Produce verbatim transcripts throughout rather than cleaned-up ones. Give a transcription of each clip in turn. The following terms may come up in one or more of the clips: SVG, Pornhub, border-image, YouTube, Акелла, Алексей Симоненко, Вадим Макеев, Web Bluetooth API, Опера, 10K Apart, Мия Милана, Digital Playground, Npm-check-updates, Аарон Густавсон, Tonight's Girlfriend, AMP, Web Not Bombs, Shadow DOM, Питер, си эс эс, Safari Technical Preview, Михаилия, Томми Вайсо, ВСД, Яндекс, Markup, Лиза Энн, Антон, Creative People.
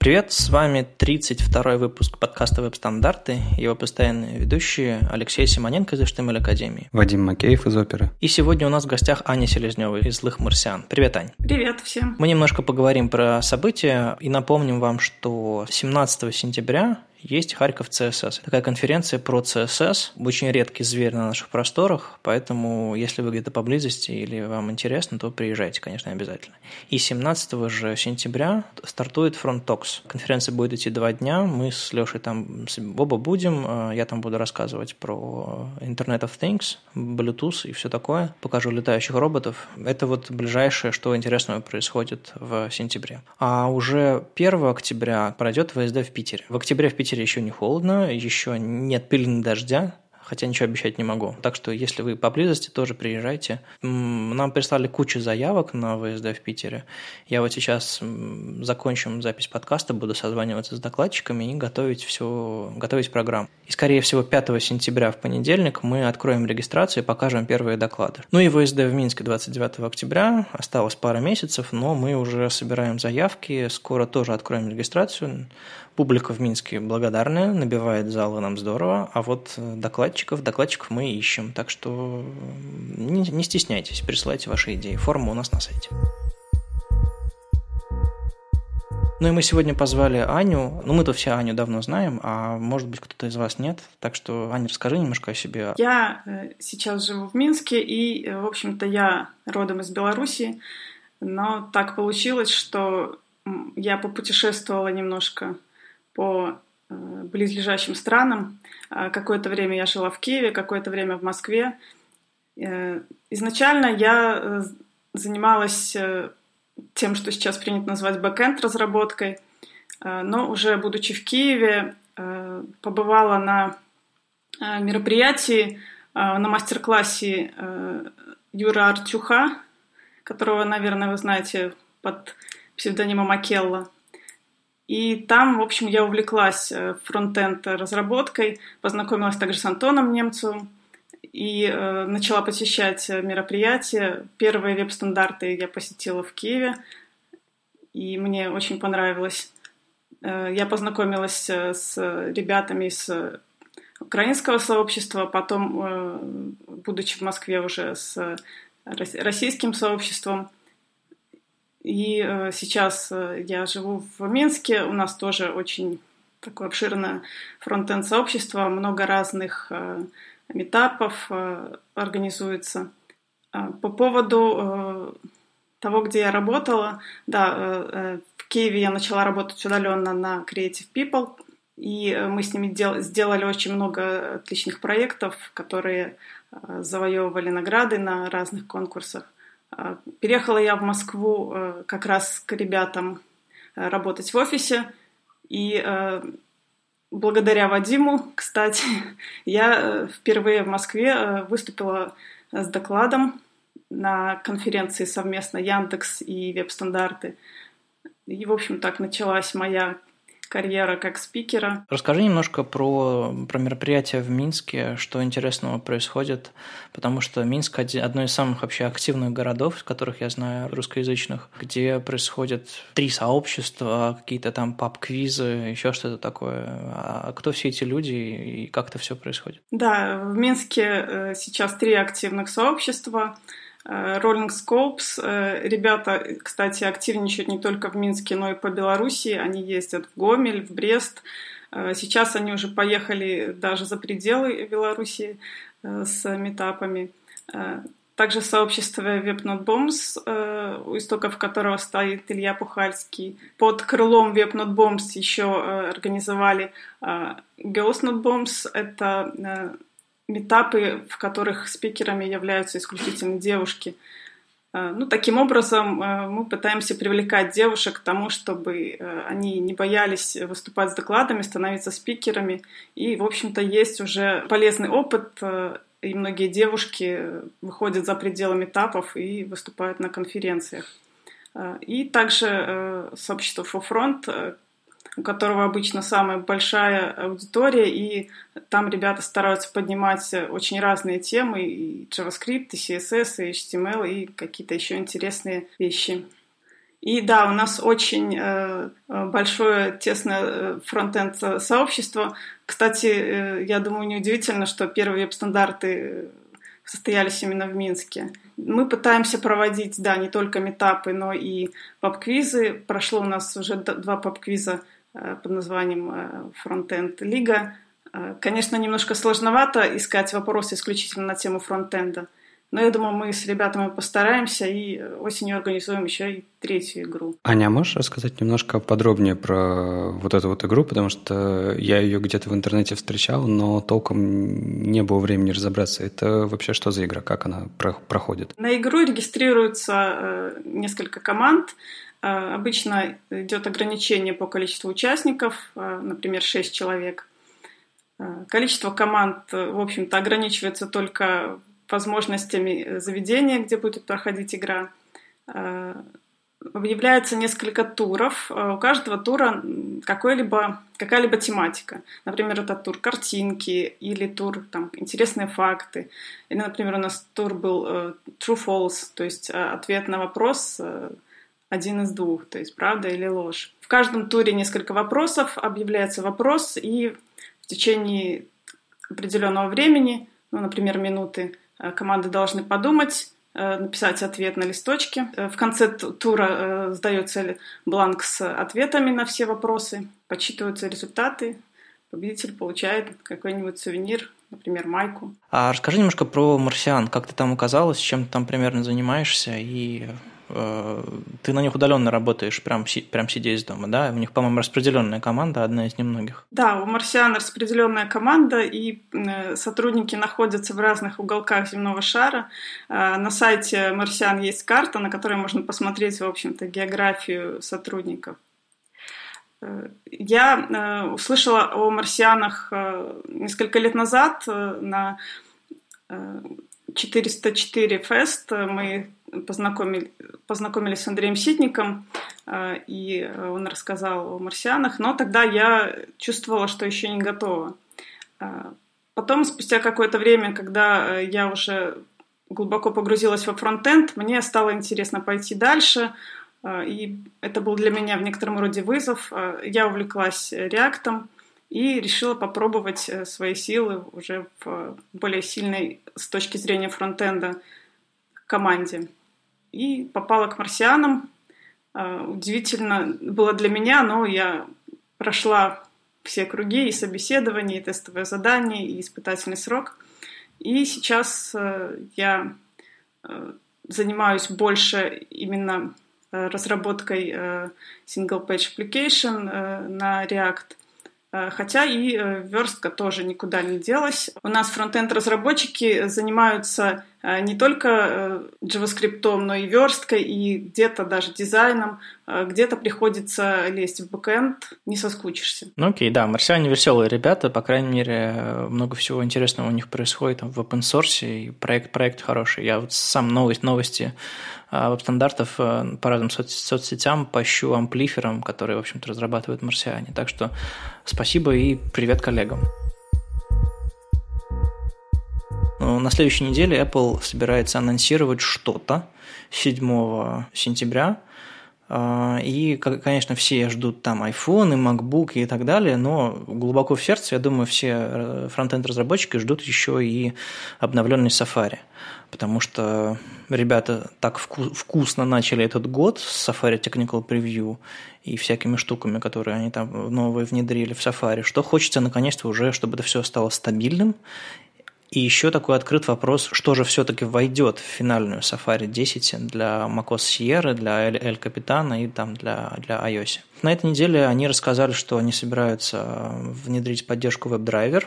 Привет, с вами тридцать второй выпуск подкаста «Веб-стандарты», его постоянные ведущие Алексей Симоненко из Штимель Академии, Вадим Макеев из «Оперы». И сегодня у нас в гостях Аня Селезнева из «Злых марсиан». Привет, Ань. Привет всем. Мы немножко поговорим про события и напомним вам, что семнадцатого сентября есть Харьков си эс эс. Такая конференция про си эс эс. Очень редкий зверь на наших просторах, поэтому, если вы где-то поблизости или вам интересно, то приезжайте, конечно, обязательно. И семнадцатого же сентября стартует Front Talks. Конференция будет идти два дня. Мы с Лешей там оба будем. Я там буду рассказывать про Internet of Things, Bluetooth и все такое. Покажу летающих роботов. Это вот ближайшее, что интересного происходит в сентябре. А уже первого октября пройдет ВСД в Питере. В октябре в Питере еще не холодно, еще нет пыльного дождя, хотя ничего обещать не могу. Так что, если вы поблизости, тоже приезжайте. Нам прислали кучу заявок на ВСД в Питере. Я вот сейчас закончим запись подкаста, буду созваниваться с докладчиками и готовить все, готовить программу. И, скорее всего, пятого сентября в понедельник мы откроем регистрацию и покажем первые доклады. Ну и ВСД в Минске двадцать девятого октября. Осталось пара месяцев, но мы уже собираем заявки. Скоро тоже откроем регистрацию. Публика в Минске благодарная, набивает залы нам здорово, а вот докладчиков, докладчиков мы ищем. Так что не, не стесняйтесь, присылайте ваши идеи. Форма у нас на сайте. Ну и мы сегодня позвали Аню. Ну мы-то все Аню давно знаем, а может быть кто-то из вас нет. Так что, Аня, расскажи немножко о себе. Я сейчас живу в Минске и, в общем-то, я родом из Беларуси. Но так получилось, что я попутешествовала немножко по близлежащим странам. Какое-то время я жила в Киеве, какое-то время в Москве. Изначально я занималась тем, что сейчас принято назвать бэкэнд-разработкой, но уже будучи в Киеве, побывала на мероприятии, на мастер-классе Юра Артюха, которого, наверное, вы знаете под псевдонимом Акелла. И там, в общем, я увлеклась фронтенд-разработкой, познакомилась также с Антоном Немцевым и э, начала посещать мероприятия. Первые веб-стандарты я посетила в Киеве, и мне очень понравилось. Э, я познакомилась с ребятами из украинского сообщества, потом, э, будучи в Москве, уже с российским сообществом. И сейчас я живу в Минске, у нас тоже очень такое обширное фронтенд-сообщество, много разных митапов организуется. По поводу того, где я работала, да, в Киеве я начала работать удаленно на Creative People, и мы с ними дел- сделали очень много отличных проектов, которые завоевывали награды на разных конкурсах. Переехала я в Москву как раз к ребятам работать в офисе, и благодаря Вадиму, кстати, я впервые в Москве выступила с докладом на конференции совместно Яндекс и веб-стандарты. И, в общем, так началась моя карьера как спикера. Расскажи немножко про, про мероприятия в Минске, что интересного происходит, потому что Минск – одно из самых вообще активных городов, которых я знаю, русскоязычных, где происходят три сообщества, какие-то там паб-квизы, еще что-то такое. А кто все эти люди и как это все происходит? Да, в Минске сейчас три активных сообщества. Rolling Scopes. Ребята, кстати, активничают не только в Минске, но и по Беларуси. Они ездят в Гомель, в Брест. Сейчас они уже поехали даже за пределы Беларуси с митапами. Также в сообществе Web Not Bombs, у истоков которого стоит Илья Пухальский. Под крылом Web Not Bombs еще организовали Есть Not Bombs. Это митапы, в которых спикерами являются исключительно девушки. Ну, таким образом, мы пытаемся привлекать девушек к тому, чтобы они не боялись выступать с докладами, становиться спикерами. И, в общем-то, есть уже полезный опыт, и многие девушки выходят за пределы митапов и выступают на конференциях. И также сообщество For Front, у которого обычно самая большая аудитория, и там ребята стараются поднимать очень разные темы, и JavaScript, и си эс эс, и эйч ти эм эл, и какие-то еще интересные вещи. И да, у нас очень э, большое, тесное фронтенд-сообщество. Кстати, э, я думаю, неудивительно, что первые веб-стандарты состоялись именно в Минске. Мы пытаемся проводить, да, не только митапы, но и паб-квизы. Прошло у нас уже два паб-квиза э, под названием э, «Фронтенд-лига». Э, конечно, немножко сложновато искать вопросы исключительно на тему фронтенда. Но я думаю, мы с ребятами постараемся и осенью организуем еще и третью игру. Аня, можешь рассказать немножко подробнее про вот эту вот игру? Потому что я ее где-то в интернете встречал, но толком не было времени разобраться. Это вообще что за игра? Как она проходит? На игру регистрируется несколько команд. Обычно идет ограничение по количеству участников, например, шесть человек. Количество команд, в общем-то, ограничивается только возможностями заведения, где будет проходить игра. Объявляется несколько туров. У каждого тура какой-либо, какая-либо тематика. Например, это тур картинки или тур там, интересные факты. Или, например, у нас тур был true-false, то есть ответ на вопрос один из двух, то есть правда или ложь. В каждом туре несколько вопросов, объявляется вопрос, и в течение определенного времени, ну, например, минуты, команды должны подумать, написать ответ на листочке. В конце тура сдается бланк с ответами на все вопросы, подсчитываются результаты, победитель получает какой-нибудь сувенир, например, майку. А расскажи немножко про марсиан, как ты там оказалась, чем ты там примерно занимаешься, и э, ты на них удаленно работаешь, прям, прям сидя из дома, да? У них, по-моему, распределенная команда, одна из немногих. Да, у марсиан распределенная команда, и э, сотрудники находятся в разных уголках земного шара. Э, на сайте марсиан есть карта, на которой можно посмотреть, в общем-то, географию сотрудников. Я услышала о марсианах несколько лет назад на четыреста четыре Fest. Мы познакомили, познакомились с Андреем Ситником, и он рассказал о марсианах, но тогда я чувствовала, что еще не готова. Потом, спустя какое-то время, когда я уже глубоко погрузилась во фронтенд, мне стало интересно пойти дальше. И это был для меня в некотором роде вызов. Я увлеклась реактом и решила попробовать свои силы уже в более сильной с точки зрения фронтенда команде. И попала к марсианам. Удивительно было для меня, но я прошла все круги, и собеседование, и тестовое задание, и испытательный срок. И сейчас я занимаюсь больше именно разработкой single-page application на React. Хотя и верстка тоже никуда не делась. У нас фронтенд-разработчики занимаются не только JavaScript, но и версткой, и где-то даже дизайном. Где-то приходится лезть в бэкэнд, не соскучишься. Ну окей, да, марсиане веселые ребята, по крайней мере, много всего интересного у них происходит в опенсорсе, и проект, проект хороший. Я вот сам новость, новости веб-стандартов по разным соц- соцсетям пощу амплиферам, которые, в общем-то, разрабатывают марсиане. Так что спасибо и привет коллегам. На следующей неделе Apple собирается анонсировать что-то седьмого сентября. И, конечно, все ждут там iPhone, и MacBook и так далее, но глубоко в сердце, я думаю, все фронтенд-разработчики ждут еще и обновленный Safari, потому что ребята так вкусно начали этот год с Safari Technical Preview и всякими штуками, которые они там новые внедрили в Safari, что хочется наконец-то уже, чтобы это все стало стабильным. И еще такой открыт вопрос, что же все-таки войдет в финальную Safari десять для macOS Sierra, для El Capitan и там для, для iOS. На этой неделе они рассказали, что они собираются внедрить поддержку WebDriver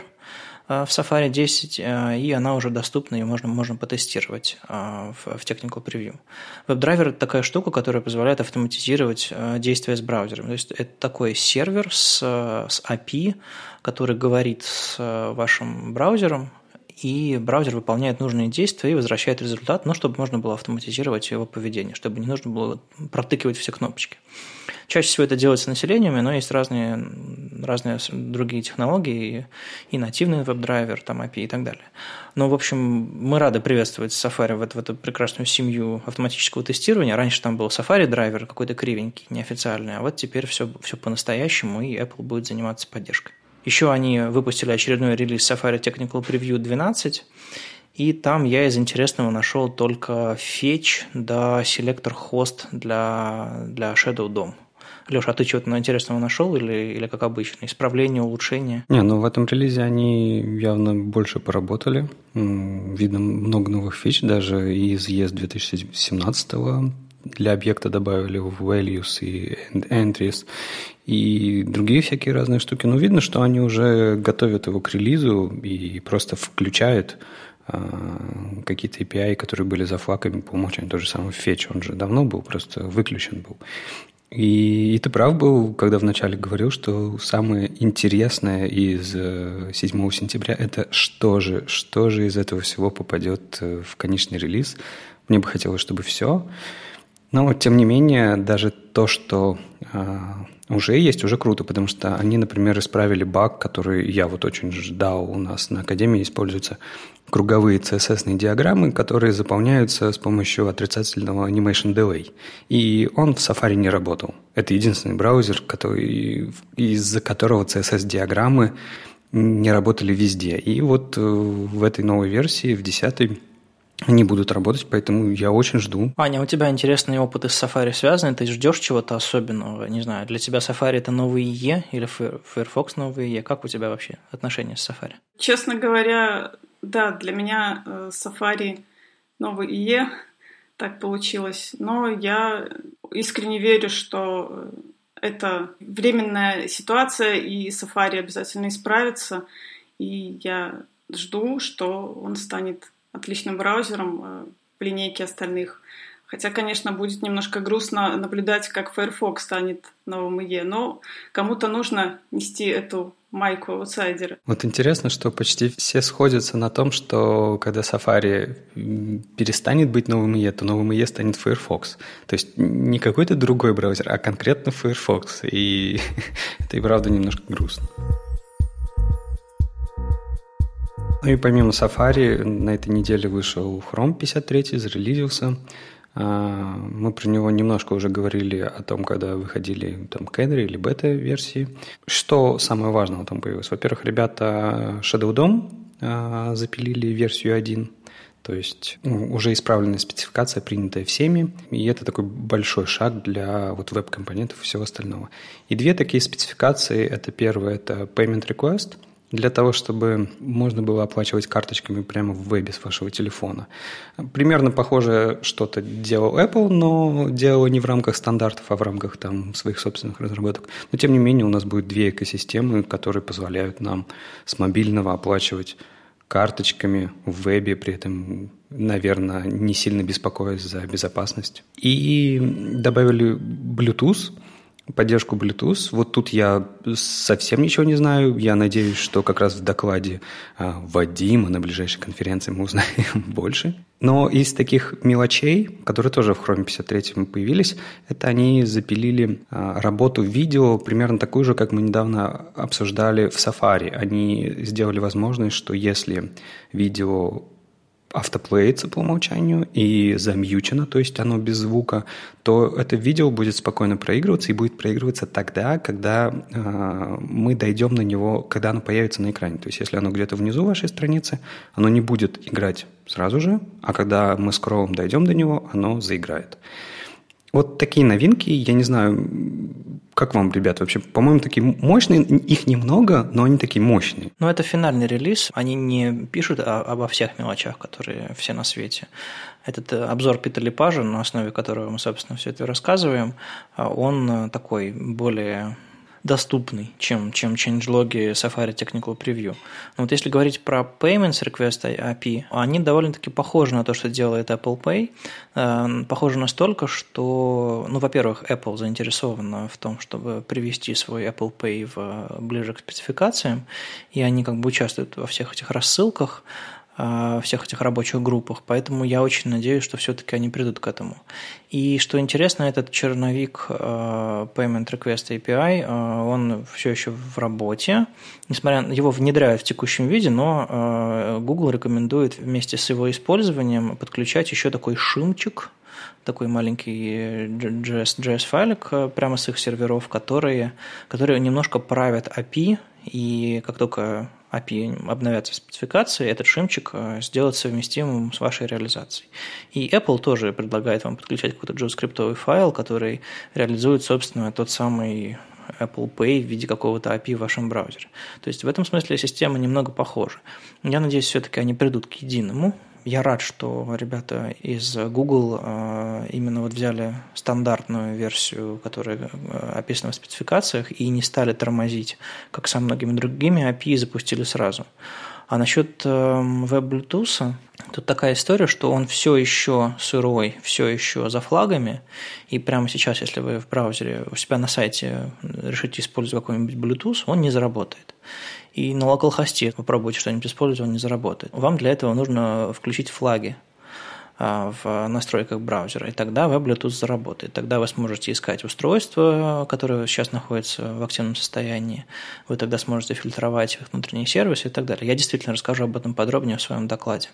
в Safari десять, и она уже доступна, ее можно, можно потестировать в Technical Preview. WebDriver – это такая штука, которая позволяет автоматизировать действия с браузером. То есть это такой сервер с, с эй пи ай, который говорит с вашим браузером, и браузер выполняет нужные действия и возвращает результат, ну, чтобы можно было автоматизировать его поведение, чтобы не нужно было протыкивать все кнопочки. Чаще всего это делается населениями, но есть разные, разные другие технологии, и, и нативный WebDriver, там эй пи ай и так далее. Но, в общем, мы рады приветствовать Safari в эту, в эту прекрасную семью автоматического тестирования. Раньше там был Safari драйвер какой-то кривенький, неофициальный, а вот теперь все, все по-настоящему, и Apple будет заниматься поддержкой. Еще они выпустили очередной релиз Safari Technical Preview двенадцать, и там я из интересного нашел только фетч да селектор хост для, для Shadow дом. Леша, а ты чего-то интересного нашел или, или как обычно? Исправление, улучшение? Не, ну в этом релизе они явно больше поработали. Видно много новых фич, даже из и эс две тысячи семнадцатого для объекта добавили values и entries и другие всякие разные штуки. Но видно, что они уже готовят его к релизу и просто включают какие-то эй пи ай, которые были за флаками по умолчанию. Тот же самый фетч, он же давно был, просто выключен был. И, и ты прав был, когда вначале говорил, что самое интересное из седьмого сентября – это что же, что же из этого всего попадет в конечный релиз. Мне бы хотелось, чтобы все. Но, тем не менее, даже то, что э, уже есть, уже круто, потому что они, например, исправили баг, который я вот очень ждал у нас на Академии, используются круговые си эс эс-ные диаграммы, которые заполняются с помощью отрицательного animation delay. И он в Safari не работал. Это единственный браузер, который, из-за которого си эс эс-диаграммы не работали везде. И вот э, в этой новой версии, в десятой, они будут работать, поэтому я очень жду. Аня, у тебя интересные опыты с Safari связаны? Ты ждешь чего-то особенного? Не знаю, для тебя Safari это новый Е или Firefox новый Е? Как у тебя вообще отношения с Safari? Честно говоря, да, для меня Safari новый Е, так получилось. Но я искренне верю, что это временная ситуация, и Safari обязательно исправится. И я жду, что он станет отличным браузером в линейке остальных. Хотя, конечно, будет немножко грустно наблюдать, как Firefox станет новым И Е, но кому-то нужно нести эту майку аутсайдера. Вот интересно, что почти все сходятся на том, что когда Safari перестанет быть новым И Е, то новым И Е станет Firefox. То есть не какой-то другой браузер, а конкретно Firefox. И это и правда немножко грустно. Ну и помимо Safari, на этой неделе вышел Chrome пятьдесят три, зарелизился. Мы про него немножко уже говорили о том, когда выходили там кенри или бета-версии. Что самое важное там появилось? Во-первых, ребята Shadow дом запилили версию один. То есть уже исправленная спецификация, принятая всеми. И это такой большой шаг для вот веб-компонентов и всего остального. И две такие спецификации. Это первое, это Payment Request. Для того, чтобы можно было оплачивать карточками прямо в вебе с вашего телефона. Примерно похоже что-то делал Apple, но делала не в рамках стандартов, а в рамках там, своих собственных разработок. Но, тем не менее, у нас будет две экосистемы, которые позволяют нам с мобильного оплачивать карточками в вебе, при этом, наверное, не сильно беспокоясь за безопасность. И добавили Bluetooth. Поддержку Bluetooth. Вот тут я совсем ничего не знаю. Я надеюсь, что как раз в докладе Вадима на ближайшей конференции мы узнаем больше. Но из таких мелочей, которые тоже в Chrome пятьдесят три появились, это они запилили работу видео примерно такую же, как мы недавно обсуждали в Safari. Они сделали возможность, что если видео автоплеится по умолчанию и замьючено, то есть оно без звука, то это видео будет спокойно проигрываться и будет проигрываться тогда, когда э, мы дойдем на него, когда оно появится на экране. То есть если оно где-то внизу вашей страницы, оно не будет играть сразу же, а когда мы скроллом дойдем до него, оно заиграет. Вот такие новинки, я не знаю, как вам, ребят, вообще, по-моему, такие мощные, их немного, но они такие мощные. Ну, это финальный релиз, они не пишут о, обо всех мелочах, которые все на свете. Этот обзор Питера Лепажа, на основе которого мы, собственно, все это рассказываем, он такой более доступный, чем, чем ченджлоги Safari Technical Preview. Но вот если говорить про Payments Request эй пи ай, они довольно-таки похожи на то, что делает Apple Pay. Похожи настолько, что, ну, во-первых, Apple заинтересована в том, чтобы привести свой Apple Pay в, ближе к спецификациям, и они как бы участвуют во всех этих рассылках. всех этих рабочих группах. Поэтому я очень надеюсь, что все-таки они придут к этому. И что интересно, этот черновик Payment Request эй пи ай, он все еще в работе. Несмотря на его внедряют в текущем виде, но Google рекомендует вместе с его использованием подключать еще такой шимчик, такой маленький джей эс-файлик прямо с их серверов, которые, которые немножко правят эй пи ай, и как только эй пи ай обновятся спецификации, этот шимчик сделает совместимым с вашей реализацией. И Apple тоже предлагает вам подключать какой-то джаваскриптовый файл, который реализует, собственно, тот самый Apple Pay в виде какого-то эй пи ай в вашем браузере. То есть в этом смысле система немного похожа. Я надеюсь, все-таки они придут к единому. Я рад, что ребята из Google именно вот взяли стандартную версию, которая описана в спецификациях, и не стали тормозить, как со многими другими эй пи ай запустили сразу. А насчет веб-блютуса, тут такая история, что он все еще сырой, все еще за флагами, и прямо сейчас, если вы в браузере у себя на сайте решите использовать какой-нибудь Bluetooth, он не заработает. И на локалхосте попробуйте что-нибудь использовать, он не заработает. Вам для этого нужно включить флаги в настройках браузера, и тогда WebBluetooth заработает. Тогда вы сможете искать устройства, которые сейчас находятся в активном состоянии. Вы тогда сможете фильтровать их внутренние сервисы и так далее. Я действительно расскажу об этом подробнее в своем докладе.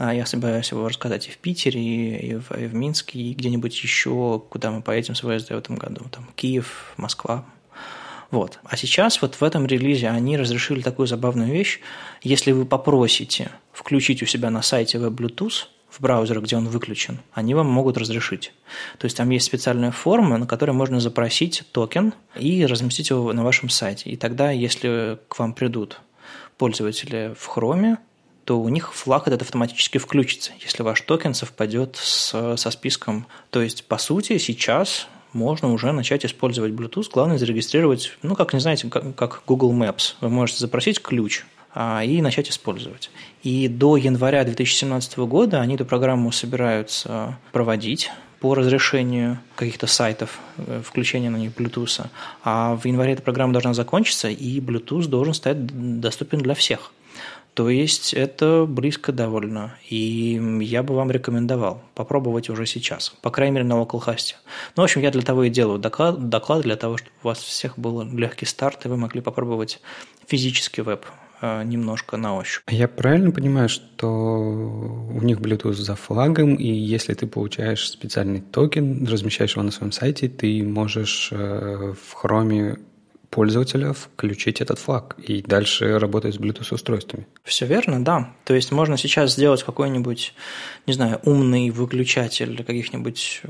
Я собираюсь его рассказать и в Питере, и в, и в Минске, и где-нибудь еще, куда мы поедем с ВСД в этом году. Там Киев, Москва. Вот. А сейчас вот в этом релизе они разрешили такую забавную вещь. Если вы попросите включить у себя на сайте WebBluetooth в браузер, где он выключен, они вам могут разрешить. То есть там есть специальная форма, на которой можно запросить токен и разместить его на вашем сайте. И тогда, если к вам придут пользователи в Chrome, то у них флаг этот автоматически включится, если ваш токен совпадет с, со списком. То есть, по сути, сейчас можно уже начать использовать Bluetooth. Главное зарегистрировать, ну, как, не знаете, как, как Google Maps. Вы можете запросить ключ а, и начать использовать. И до января две тысячи семнадцатого года они эту программу собираются проводить по разрешению каких-то сайтов, включения на них Bluetooth. А в январе эта программа должна закончиться, и Bluetooth должен стать доступен для всех. То есть это близко довольно, и я бы вам рекомендовал попробовать уже сейчас, по крайней мере на локалхосте. Ну, в общем, я для того и делаю доклад, доклад для того, чтобы у вас всех был легкий старт, и вы могли попробовать физический веб э, немножко на ощупь. Я правильно понимаю, что у них Bluetooth за флагом, и если ты получаешь специальный токен, размещаешь его на своем сайте, ты можешь э, в Chrome пользователя включить этот флаг и дальше работать с Bluetooth-устройствами. Все верно, да. То есть можно сейчас сделать какой-нибудь, не знаю, умный выключатель каких-нибудь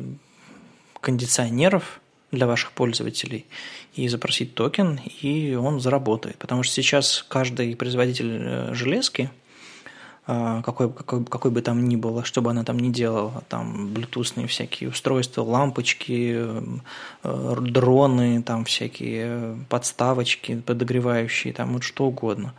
кондиционеров для ваших пользователей и запросить токен, и он заработает. Потому что сейчас каждый производитель железки, какой, какой, какой бы там ни было, что бы она там ни делала, там блютусные всякие устройства, лампочки, дроны, там всякие подставочки подогревающие, там вот что угодно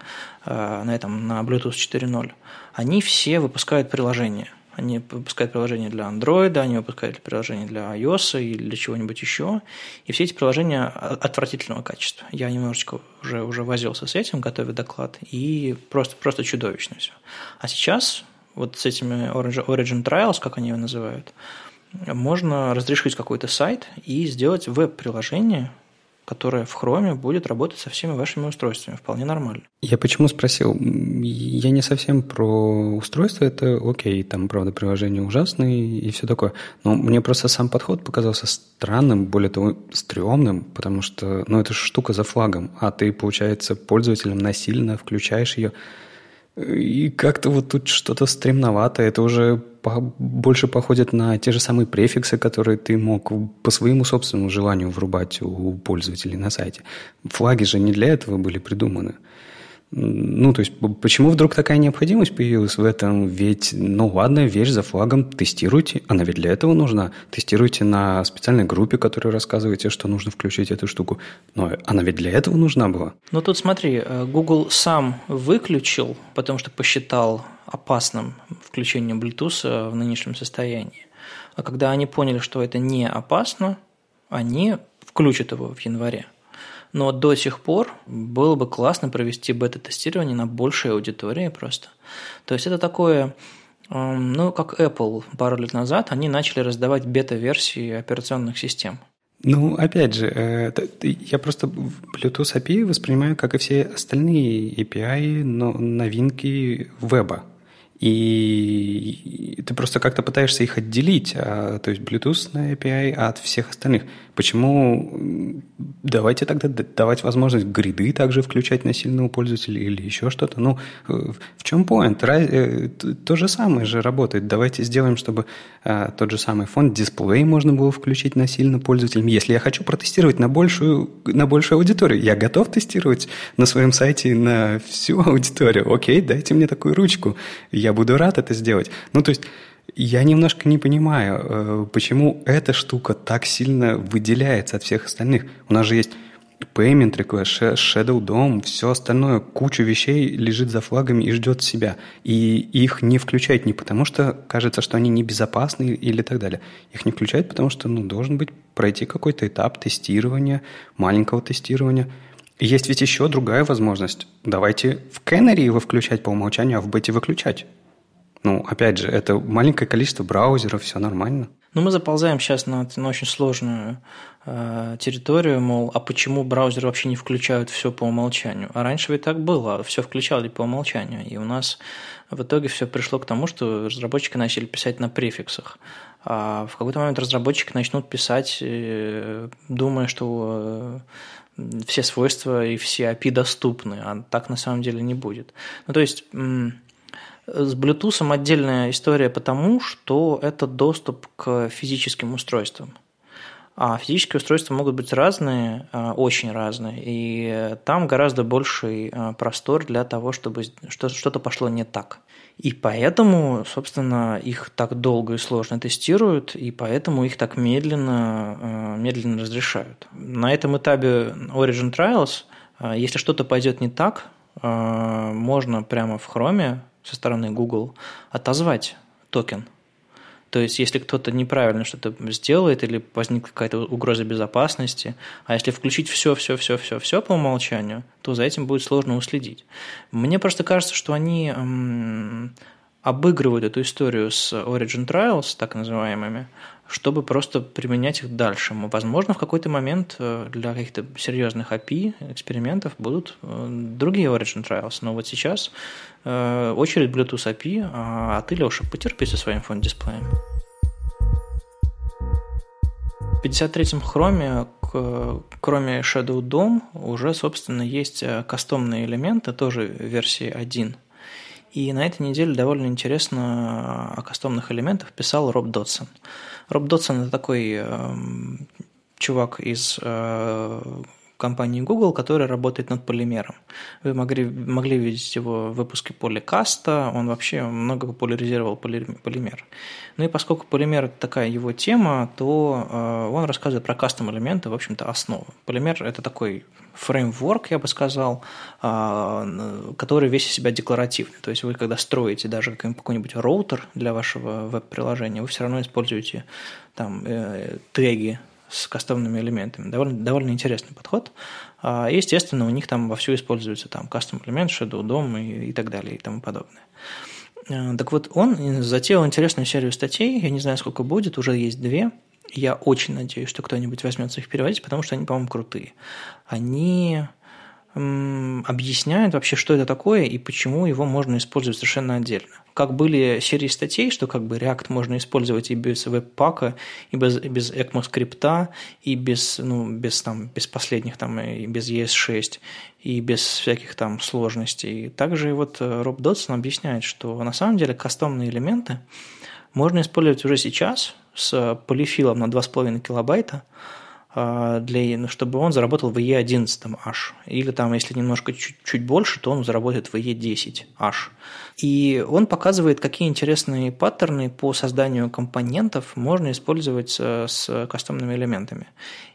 на этом, на Bluetooth четыре ноль. Они все выпускают приложения. Они выпускают приложения для Android, они выпускают приложения для iOS или для чего-нибудь еще. И все эти приложения отвратительного качества. Я немножечко уже, уже возился с этим, готовя доклад, и просто, просто чудовищно все. А сейчас вот с этими Origin Trials, как они его называют, можно разрешить какой-то сайт и сделать веб-приложение, которая в Chrome будет работать со всеми вашими устройствами. Вполне нормально. Я почему спросил? Я не совсем про устройство. Это окей, там, правда, приложения ужасные и все такое. Но мне просто сам подход показался странным, более того, стрёмным, потому что, ну, это штука за флагом, а ты, получается, пользователям насильно включаешь ее. И как-то вот тут что-то стремновато. Это уже по- больше походит на те же самые префиксы, которые ты мог по своему собственному желанию врубать у пользователей на сайте. Флаги же не для этого были придуманы. Ну, то есть, почему вдруг такая необходимость появилась в этом? Ведь, ну ладно, вещь за флагом, тестируйте. Она ведь для этого нужна. Тестируйте на специальной группе, которой рассказываете, что нужно включить эту штуку. Но она ведь для этого нужна была. Ну, тут смотри, Google сам выключил, потому что посчитал опасным включение Bluetooth в нынешнем состоянии. А когда они поняли, что это не опасно, они включат его в январе. Но до сих пор было бы классно провести бета-тестирование на большей аудитории просто. То есть это такое, ну, как Apple пару лет назад, они начали раздавать бета-версии операционных систем. Ну, опять же, я просто Bluetooth эй пи ай воспринимаю, как и все остальные эй пи ай, но новинки веба. И ты просто как-то пытаешься их отделить, а, то есть Bluetooth на эй пи ай от всех остальных. Почему? Давайте тогда давать возможность гриды также включать на сильного пользователя или еще что-то. Ну, в чем поинт? То же самое же работает. Давайте сделаем, чтобы а, тот же самый фон дисплей можно было включить на сильного пользователя. Если я хочу протестировать на большую, на большую аудиторию, я готов тестировать на своем сайте на всю аудиторию. Окей, дайте мне такую ручку. Я Я буду рад это сделать. Ну, то есть, я немножко не понимаю, почему эта штука так сильно выделяется от всех остальных. У нас же есть Payment Request, Shadow дом, все остальное, кучу вещей лежит за флагами и ждет себя. И их не включают не потому, что кажется, что они небезопасны или так далее. Их не включают, потому что, ну, должен быть пройти какой-то этап тестирования, маленького тестирования. Есть ведь еще другая возможность. Давайте в Canary его включать по умолчанию, а в бете выключать. Ну, опять же, это маленькое количество браузеров, все нормально. Ну, мы заползаем сейчас на, на очень сложную э, территорию, мол, а почему браузеры вообще не включают все по умолчанию? А раньше ведь так было, все включали по умолчанию, и у нас в итоге все пришло к тому, что разработчики начали писать на префиксах. А в какой-то момент разработчики начнут писать, э, думая, что... Э, все свойства и все эй пи ай доступны, а так на самом деле не будет. Ну, то есть с Bluetooth отдельная история потому, что это доступ к физическим устройствам. А физические устройства могут быть разные, очень разные, и там гораздо больший простор для того, чтобы что-то пошло не так. И поэтому, собственно, их так долго и сложно тестируют, и поэтому их так медленно, медленно разрешают. На этом этапе Origin Trials, если что-то пойдет не так, можно прямо в Chrome со стороны Google отозвать токен. То есть, если кто-то неправильно что-то сделает или возникла какая-то угроза безопасности, а если включить все-все-все-все-все по умолчанию, то за этим будет сложно уследить. Мне просто кажется, что они эм, обыгрывают эту историю с Origin Trials, так называемыми, чтобы просто применять их дальше. Возможно, в какой-то момент для каких-то серьезных эй пи ай экспериментов будут другие Origin Trials. Но вот сейчас очередь Bluetooth эй пи ай, а ты, Леша, потерпи со своим фон-дисплеем. В пятьдесят третьем Chrome, кроме Shadow дом, уже, собственно, есть кастомные элементы, тоже версии один. И на этой неделе довольно интересно о кастомных элементах писал Роб Додсон. Роб Додсон – это такой э, чувак из э, компании Google, который работает над полимером. Вы могли, могли видеть его в выпуске Поликаста, он вообще много популяризировал полимер. Ну и поскольку полимер – это такая его тема, то э, он рассказывает про кастом-элементы, в общем-то, основы. Полимер – это такой... фреймворк, я бы сказал, который весь из себя декларативный. То есть вы, когда строите даже какой-нибудь роутер для вашего веб-приложения, вы все равно используете там теги с кастомными элементами. Довольно, довольно интересный подход. И, естественно, у них там вовсю используется там кастом-элемент, Shadow дом и, и так далее и тому подобное. Так вот, он затеял интересную серию статей, я не знаю, сколько будет, уже есть две. Я очень надеюсь, что кто-нибудь возьмется их переводить, потому что они, по-моему, крутые. Они м, объясняют вообще, что это такое и почему его можно использовать совершенно отдельно. Как были серии статей, что как бы React можно использовать и без веб-пака, и без, и без ECMAScript, и без, ну, без, там, без последних, там, и без и эс шесть, и без всяких там сложностей. Также вот Роб Додсон объясняет, что на самом деле кастомные элементы можно использовать уже сейчас с полифилом на два с половиной килобайта, для, чтобы он заработал в и е одиннадцать аж. Или там, если немножко чуть-чуть больше, то он заработает в и е десять аж. И он показывает, какие интересные паттерны по созданию компонентов можно использовать с, с кастомными элементами.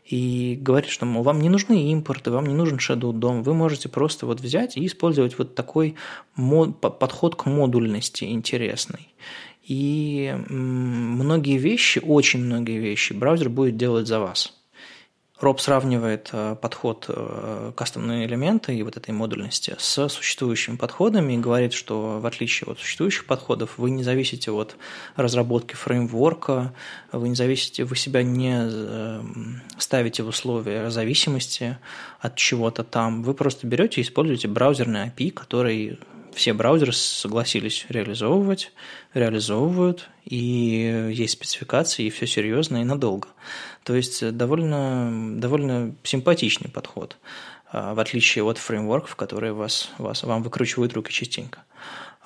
И говорит, что, мол, вам не нужны импорты, вам не нужен Shadow дом, вы можете просто вот взять и использовать вот такой мод, подход к модульности интересный. И многие вещи, очень многие вещи браузер будет делать за вас. Роб сравнивает подход кастомные элементы и вот этой модульности с существующими подходами и говорит, что в отличие от существующих подходов вы не зависите от разработки фреймворка, вы не зависите, вы себя не ставите в условия зависимости от чего-то там, вы просто берете и используете браузерный эй пи ай, который все браузеры согласились реализовывать, реализовывают, и есть спецификации, и все серьезно и надолго. То есть довольно, довольно симпатичный подход, в отличие от фреймворков, которые вас, вас, вам выкручивают руки частенько.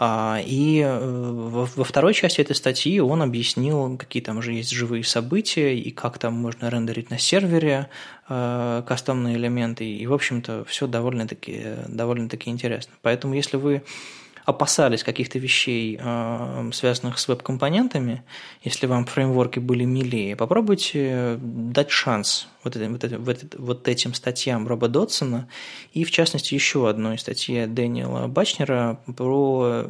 И во второй части этой статьи он объяснил, какие там уже есть живые события и как там можно рендерить на сервере кастомные элементы. И, в общем-то, все довольно-таки, довольно-таки интересно. Поэтому, если вы опасались каких-то вещей, связанных с веб-компонентами, если вам фреймворки были милее, попробуйте дать шанс вот этим, вот этим, вот этим статьям Роба Додсона и, в частности, еще одной статье Дэниела Бачнера про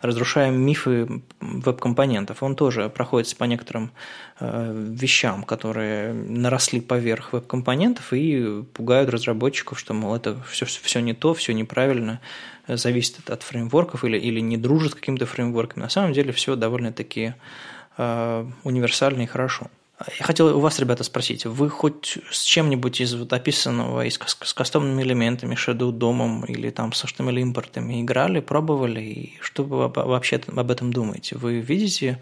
«Разрушаем мифы веб-компонентов». Он тоже проходится по некоторым вещам, которые наросли поверх веб-компонентов и пугают разработчиков, что, мол, это все, все не то, все неправильно, зависит от фреймворков или, или не дружит с каким-то фреймворком. На самом деле все довольно-таки э, универсально и хорошо. Я хотел у вас, ребята, спросить, вы хоть с чем-нибудь из вот описанного, из, с, с кастомными элементами, Shadow дом или там с эйч ти эм эль-импортами играли, пробовали? И что вы вообще об этом думаете? Вы видите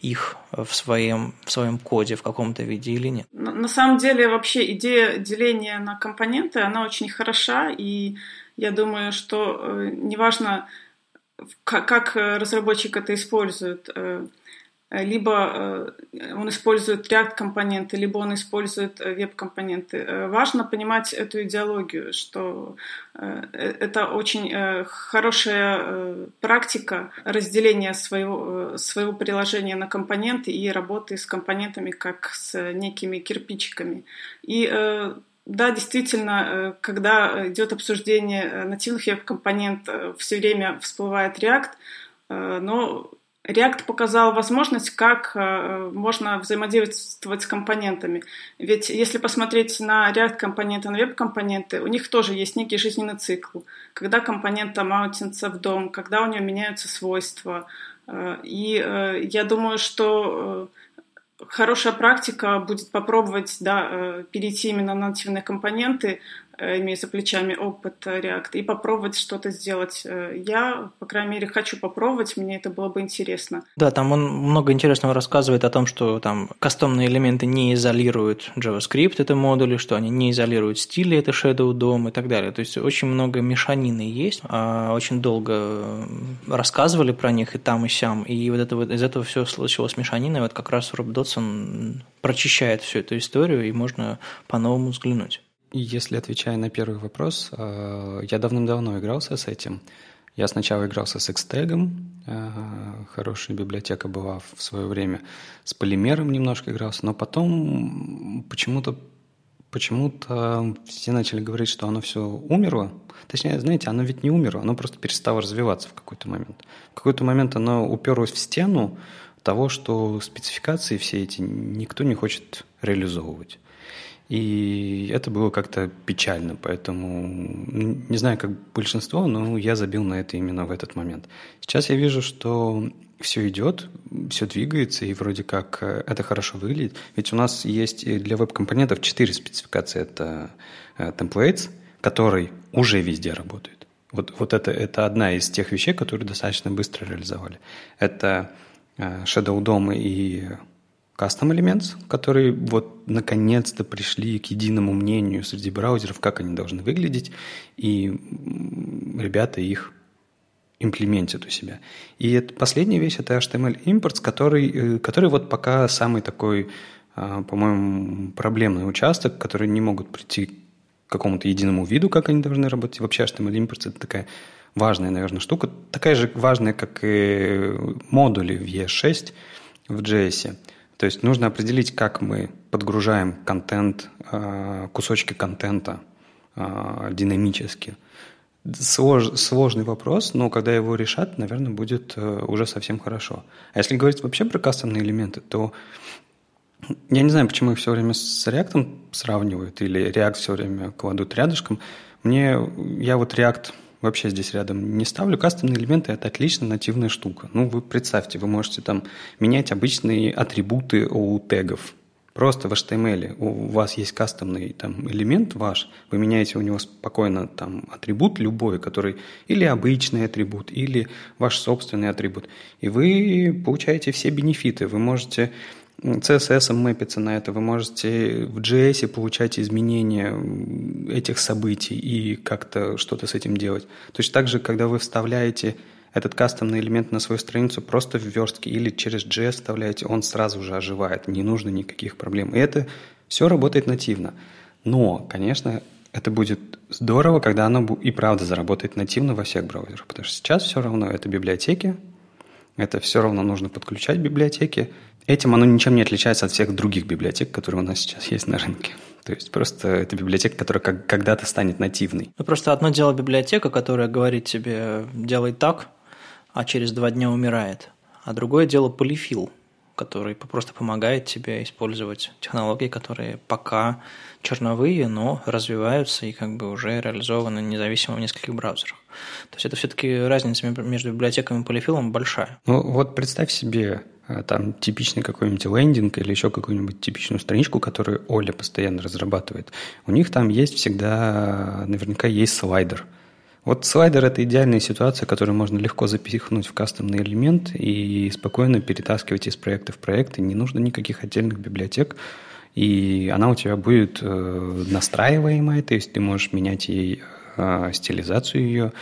их в своем, в своем коде в каком-то виде или нет? На, на самом деле вообще идея деления на компоненты, она очень хороша, и я думаю, что неважно, как разработчик это использует, либо он использует React-компоненты, либо он использует веб-компоненты. Важно понимать эту идеологию, что это очень хорошая практика разделения своего, своего приложения на компоненты и работы с компонентами как с некими кирпичиками. И да, действительно, когда идет обсуждение нативных веб-компонентов, все время всплывает React, но React показал возможность, как можно взаимодействовать с компонентами. Ведь если посмотреть на React-компоненты, на веб-компоненты, у них тоже есть некий жизненный цикл. Когда компонента маунтится в дом, когда у нее меняются свойства. И я думаю, что хорошая практика будет попробовать, да, перейти именно на нативные компоненты, имея за плечами опыт React, и попробовать что-то сделать. Я, по крайней мере, хочу попробовать, мне это было бы интересно. Да, там он много интересного рассказывает о том, что там кастомные элементы не изолируют JavaScript, это модули, что они не изолируют стили, это Shadow дом и так далее. То есть очень много мешанины есть, очень долго рассказывали про них и там, и сям, и вот это вот из этого все случилось мешанина, и вот как раз Роб Додсон прочищает всю эту историю, и можно по-новому взглянуть. И если отвечая на первый вопрос, я давным-давно игрался с этим. Я сначала игрался с Xtag, хорошая библиотека была в свое время, с Полимером немножко игрался, но потом почему-то, почему-то все начали говорить, что оно все умерло. Точнее, знаете, оно ведь не умерло, оно просто перестало развиваться в какой-то момент. В какой-то момент оно уперлось в стену того, что спецификации все эти никто не хочет реализовывать. И это было как-то печально, поэтому не знаю, как большинство, но я забил на это именно в этот момент. Сейчас я вижу, что все идет, все двигается, и вроде как это хорошо выглядит. Ведь у нас есть для веб-компонентов четыре спецификации. Это templates, который уже везде работает. Вот, вот это, это одна из тех вещей, которые достаточно быстро реализовали. Это Shadow дом и Custom Elements, которые вот наконец-то пришли к единому мнению среди браузеров, как они должны выглядеть, и ребята их имплементят у себя. И это последняя вещь – это эйч ти эм эль Imports, который, который вот пока самый такой, по-моему, проблемный участок, который не могут прийти к какому-то единому виду, как они должны работать. Вообще эйч ти эм эль Imports – это такая важная, наверное, штука, такая же важная, как и модули в и эс шесть в джей эс. То есть нужно определить, как мы подгружаем контент, кусочки контента динамически. Слож, сложный вопрос, но когда его решат, наверное, будет уже совсем хорошо. А если говорить вообще про кастомные элементы, то Я не знаю, почему их все время с React сравнивают, или React все время кладут рядышком. Мне, я вот React вообще здесь рядом не ставлю. Кастомные элементы – это отлично нативная штука. Ну, вы представьте, вы можете там менять обычные атрибуты у тегов. Просто в эйч ти эм эл у вас есть кастомный там, элемент ваш, вы меняете у него спокойно там, атрибут любой, который или обычный атрибут, или ваш собственный атрибут. И вы получаете все бенефиты. Вы можете си эс эс мэпиться на это, вы можете в джей эс получать изменения этих событий и как-то что-то с этим делать. Точно так же, когда вы вставляете этот кастомный элемент на свою страницу просто в верстке или через джей эс вставляете, он сразу же оживает, не нужно никаких проблем. И это все работает нативно. Но, конечно, это будет здорово, когда оно и правда заработает нативно во всех браузерах, потому что сейчас все равно это библиотеки, это все равно нужно подключать библиотеки. Этим оно ничем не отличается от всех других библиотек, которые у нас сейчас есть на рынке. То есть просто это библиотека, которая как- когда-то станет нативной. Ну, просто одно дело библиотека, которая говорит тебе «делай так», а через два дня умирает. А другое дело полифил, который просто помогает тебе использовать технологии, которые пока черновые, но развиваются и как бы уже реализованы независимо в нескольких браузерах. То есть это все-таки разница между библиотеками и полифилом большая. Ну вот представь себе там типичный какой-нибудь лендинг или еще какую-нибудь типичную страничку, которую Оля постоянно разрабатывает. У них там есть всегда, наверняка есть слайдер. Вот слайдер – это идеальная ситуация, которую можно легко запихнуть в кастомный элемент и спокойно перетаскивать из проекта в проект, и не нужно никаких отдельных библиотек, и она у тебя будет настраиваемая, то есть ты можешь менять ей стилизацию ее,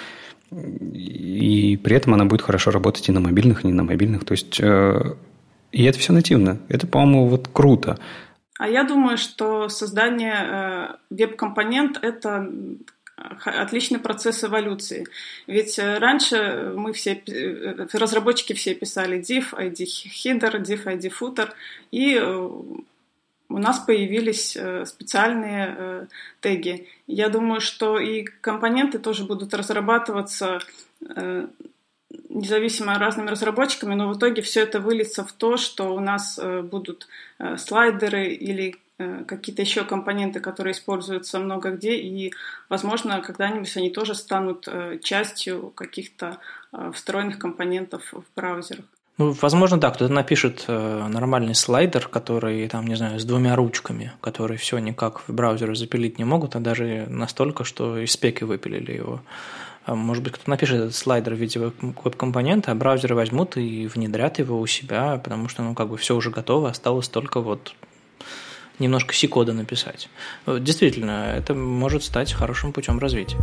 и при этом она будет хорошо работать и на мобильных, и не на мобильных, то есть и это все нативно, это, по-моему, вот круто. А я думаю, что создание веб-компонент – это отличный процесс эволюции. Ведь раньше мы все, разработчики все писали div, id header, div, id footer, и у нас появились специальные теги. Я думаю, что и компоненты тоже будут разрабатываться независимо разными разработчиками, но в итоге все это выльется в то, что у нас будут слайдеры или какие-то еще компоненты, которые используются много где, и, возможно, когда-нибудь они тоже станут частью каких-то встроенных компонентов в браузерах. Ну, возможно, да, кто-то напишет нормальный слайдер, который, там, не знаю, с двумя ручками, которые все никак в браузеры запилить не могут, а даже настолько, что из спеки выпилили его. Может быть, кто-то напишет этот слайдер в виде веб-компонента, а браузеры возьмут и внедрят его у себя, потому что, ну, как бы все уже готово, осталось только вот немножко си-кода написать. Действительно, это может стать хорошим путем развития.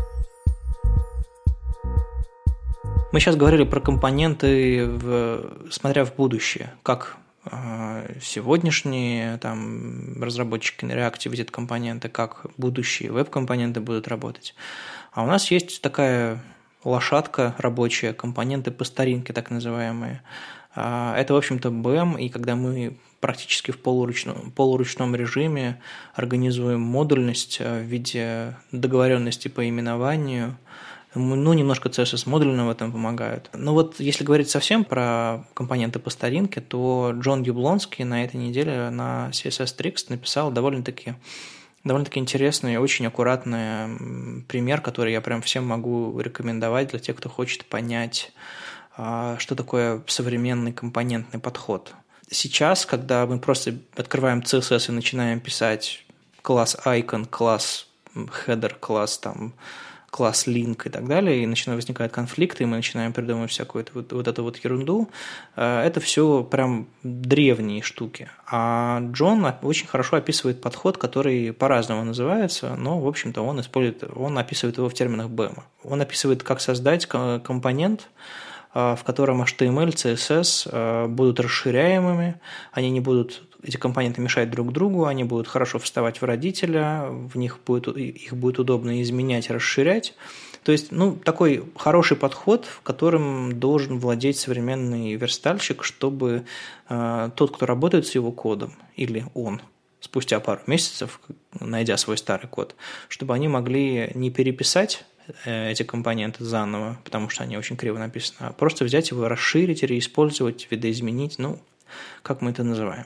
Мы сейчас говорили про компоненты, в, смотря в будущее, как э, сегодняшние там, разработчики на React видят компоненты, как будущие веб-компоненты будут работать. А у нас есть такая лошадка рабочая, компоненты по старинке так называемые. Это, в общем-то, би и эм, и когда мы практически в полуручном, полуручном режиме организуем модульность в виде договоренности по именованию, ну, немножко си эс эс-модульного в этом помогают. Но вот если говорить совсем про компоненты по старинке, то Джон Яблонский на этой неделе на си эс эс Tricks написал довольно-таки, довольно-таки интересный, очень аккуратный пример, который я прям всем могу рекомендовать для тех, кто хочет понять, что такое современный компонентный подход. Сейчас, когда мы просто открываем си эс эс и начинаем писать класс icon, класс header, класс, там, класс link и так далее, и начинают возникать конфликты, и мы начинаем придумывать всякую вот, вот эту вот ерунду, это все прям древние штуки. А Джон очень хорошо описывает подход, который по-разному называется, но, в общем-то, он использует, он описывает его в терминах би и эм. Он описывает, как создать компонент, в котором эйч ти эм эль, си эс эс будут расширяемыми, они не будут, эти компоненты мешать друг другу, они будут хорошо вставать в родителя, в них будет, их будет удобно изменять, расширять. То есть, ну, такой хороший подход, в котором должен владеть современный верстальщик, чтобы тот, кто работает с его кодом, или он, спустя пару месяцев, найдя свой старый код, чтобы они могли не переписать эти компоненты заново, потому что они очень криво написаны, а просто взять его, расширить, реиспользовать, видоизменить. Ну, как мы это называем.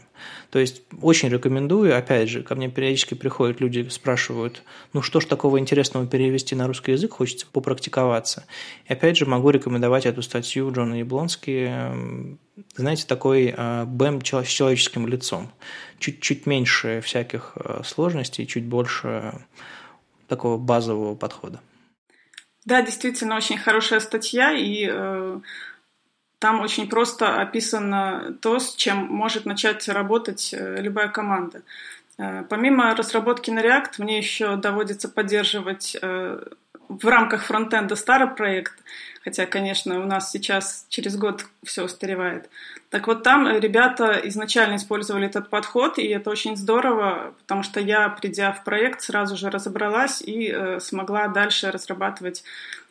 То есть очень рекомендую, опять же, ко мне периодически приходят люди, спрашивают, ну что ж такого интересного перевести на русский язык, хочется попрактиковаться. И опять же могу рекомендовать эту статью Джона Яблонски, знаете, такой бэм с человеческим лицом. Чуть-чуть меньше всяких сложностей, чуть больше такого базового подхода. Да, действительно, очень хорошая статья, и э, там очень просто описано то, с чем может начать работать э, любая команда. Э, помимо разработки на React, мне еще доводится поддерживать э, в рамках фронтенда старый проект, хотя, конечно, у нас сейчас через год все устаревает. Так вот, там ребята изначально использовали этот подход, и это очень здорово, потому что я, придя в проект, сразу же разобралась и э, смогла дальше разрабатывать,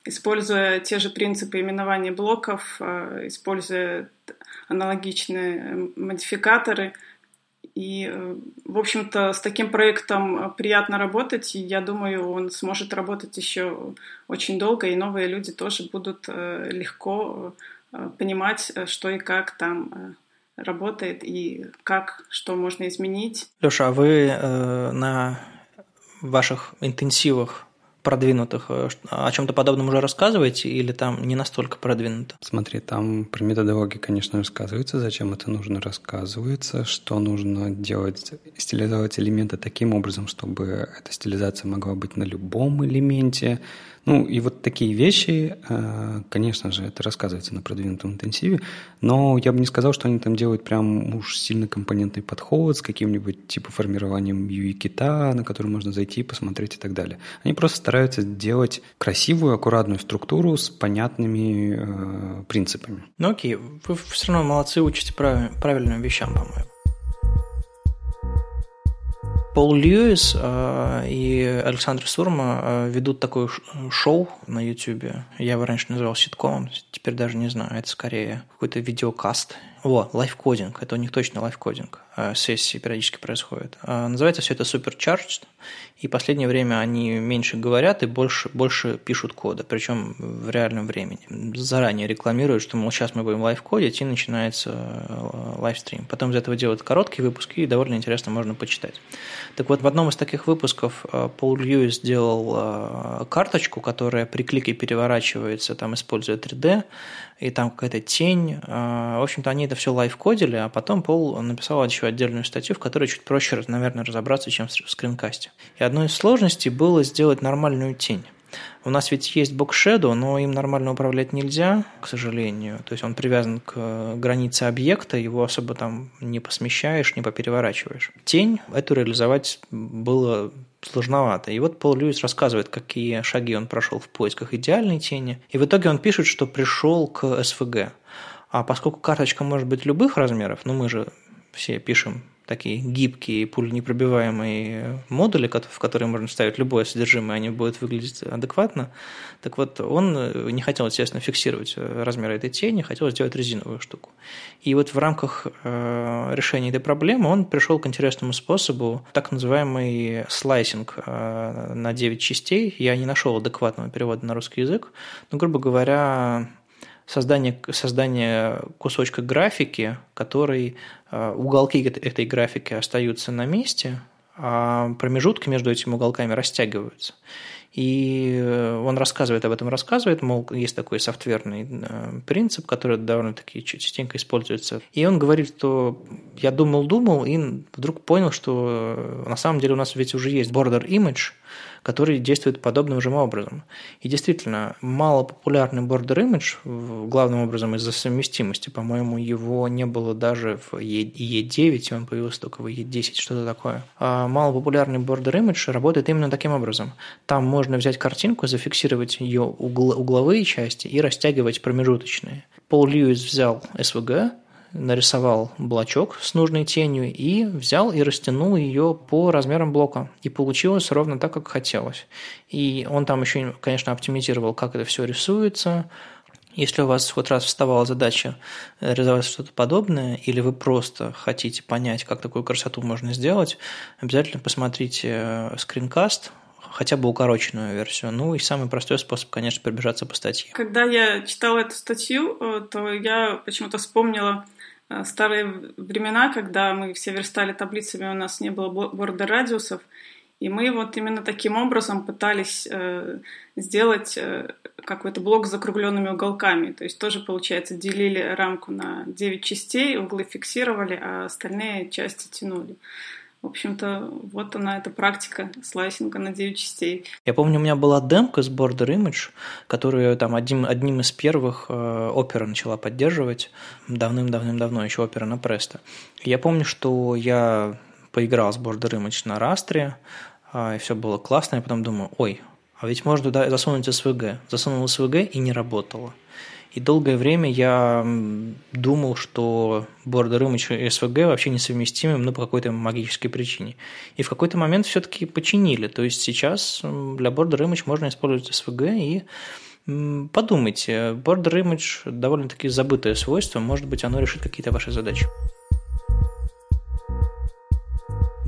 используя те же принципы именования блоков, э, используя аналогичные модификаторы. И, э, в общем-то, с таким проектом приятно работать, и я думаю, он сможет работать еще очень долго, и новые люди тоже будут э, легко понимать, что и как там работает, и как, что можно изменить. Лёша, а вы э, на ваших интенсивах продвинутых о чем-то подобном уже рассказываете, или там не настолько продвинуто? Смотри, там про методологии, конечно, рассказывается, зачем это нужно, рассказывается, что нужно делать, стилизовать элементы таким образом, чтобы эта стилизация могла быть на любом элементе. Ну, и вот такие вещи, конечно же, это рассказывается на продвинутом интенсиве, но я бы не сказал, что они там делают прям уж сильно компонентный подход с каким-нибудь типа формированием ю ай-кита, на который можно зайти, посмотреть и так далее. Они просто стараются делать красивую, аккуратную структуру с понятными э, принципами. Ну окей, вы все равно молодцы, учите прав... правильным вещам, по-моему. Пол Льюис э, и Александр Сурма э, ведут такое шоу на Ютубе. Я его раньше называл ситкомом, теперь даже не знаю, это скорее какой-то видеокаст. О, лайфкодинг, это у них точно лайфкодинг, э, сессии периодически происходят. Э, называется все это Supercharged, и в последнее время они меньше говорят и больше, больше пишут кода, причем в реальном времени. Заранее рекламируют, что, мол, сейчас мы будем лайфкодить, и начинается лайвстрим. Потом из этого делают короткие выпуски, и довольно интересно можно почитать. Так вот, в одном из таких выпусков Пол Льюис сделал карточку, которая при клике переворачивается, там используя три дэ, и там какая-то тень. В общем-то, они это все лайфкодили, а потом Пол написал еще отдельную статью, в которой чуть проще, наверное, разобраться, чем в скринкасте. И одной из сложностей было сделать нормальную тень. У нас ведь есть бокшэдоу, но им нормально управлять нельзя, к сожалению. То есть он привязан к границе объекта, его особо там не посмещаешь, не попереворачиваешь. Тень эту реализовать было сложновато. И вот Пол Льюис рассказывает, какие шаги он прошел в поисках идеальной тени. И в итоге он пишет, что пришел к эс ви джи. А поскольку карточка может быть любых размеров, ну мы же все пишем такие гибкие, пуленепробиваемые модули, в которые можно вставить любое содержимое, они будут выглядеть адекватно. Так вот, он не хотел, естественно, фиксировать размеры этой тени, хотел сделать резиновую штуку. И вот в рамках решения этой проблемы он пришел к интересному способу, так называемый слайсинг на девять частей. Я не нашел адекватного перевода на русский язык, но, грубо говоря, создание, создание кусочка графики, который уголки этой графики остаются на месте, а промежутки между этими уголками растягиваются. И он рассказывает об этом, рассказывает, мол, есть такой софтверный принцип, который довольно-таки частенько используется. И он говорит, что я думал-думал и вдруг понял, что на самом деле у нас ведь уже есть border image, который действует подобным же образом. И действительно, малопопулярный border image, главным образом из-за совместимости, по-моему, его не было даже в и и девять, он появился только в и и десять, что-то такое. А малопопулярный border image работает именно таким образом. Там можно взять картинку, зафиксировать ее угл- угловые части и растягивать промежуточные. Пол Льюис взял эс ви джи, нарисовал блочок с нужной тенью и взял и растянул ее по размерам блока. И получилось ровно так, как хотелось. И он там еще, конечно, оптимизировал, как это все рисуется. Если у вас хоть раз вставала задача реализовать что-то подобное, или вы просто хотите понять, как такую красоту можно сделать, обязательно посмотрите скринкаст, хотя бы укороченную версию. Ну и самый простой способ, конечно, пробежаться по статье. Когда я читала эту статью, то я почему-то вспомнила старые времена, когда мы все верстали таблицами, у нас не было бордер-радиусов, и мы вот именно таким образом пытались сделать какой-то блок с закругленными уголками. То есть тоже, получается, делили рамку на девять частей, углы фиксировали, а остальные части тянули. В общем-то, вот она, эта практика слайсинга на девять частей. Я помню, у меня была демка с Border Image, которую там одним, одним из первых э, Опера начала поддерживать давным-давным-давно, еще Опера на Престо. Я помню, что я поиграл с Border Image на растре, э, и все было классно, я потом думаю, ой, а ведь можно туда засунуть эс ви джи. Засунул эс ви джи и не работало. И долгое время я думал, что Border Image и эс ви джи вообще несовместимы, ну, по какой-то магической причине. И в какой-то момент все-таки починили. То есть сейчас для Border Image можно использовать эс ви джи. И подумайте, Border Image довольно-таки забытое свойство. Может быть, оно решит какие-то ваши задачи.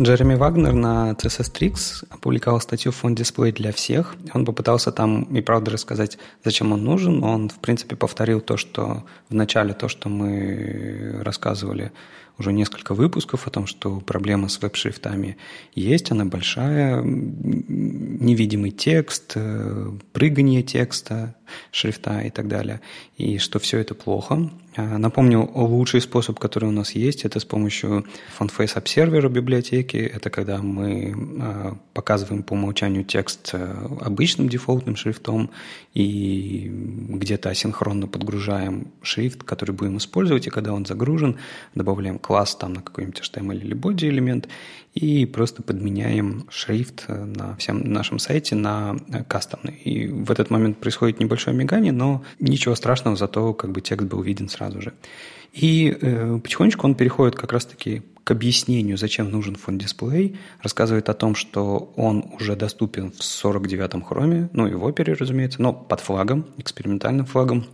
Джереми Вагнер на си эс эс Tricks опубликовал статью в Font Display для всех. Он попытался там и правда рассказать, зачем он нужен. Он, в принципе, повторил то, что в начале, то, что мы рассказывали уже несколько выпусков о том, что проблема с веб-шрифтами есть, она большая. Невидимый текст, прыгание текста, шрифта и так далее. И что все это плохо. Напомню, лучший способ, который у нас есть, это с помощью FontFace Observer библиотеки. Это когда мы показываем по умолчанию текст обычным дефолтным шрифтом и где-то асинхронно подгружаем шрифт, который будем использовать, и когда он загружен, добавляем класс там на какой-нибудь эйч ти эм эл или body элемент и просто подменяем шрифт на всем нашем сайте на кастомный. И в этот момент происходит небольшое мигание, но ничего страшного, зато как бы текст был виден сразу же. И э, потихонечку он переходит как раз-таки к объяснению, зачем нужен фон-дисплей, рассказывает о том, что он уже доступен в сорок девятом хроме, ну и в Опере, разумеется, но под флагом, экспериментальным флагом.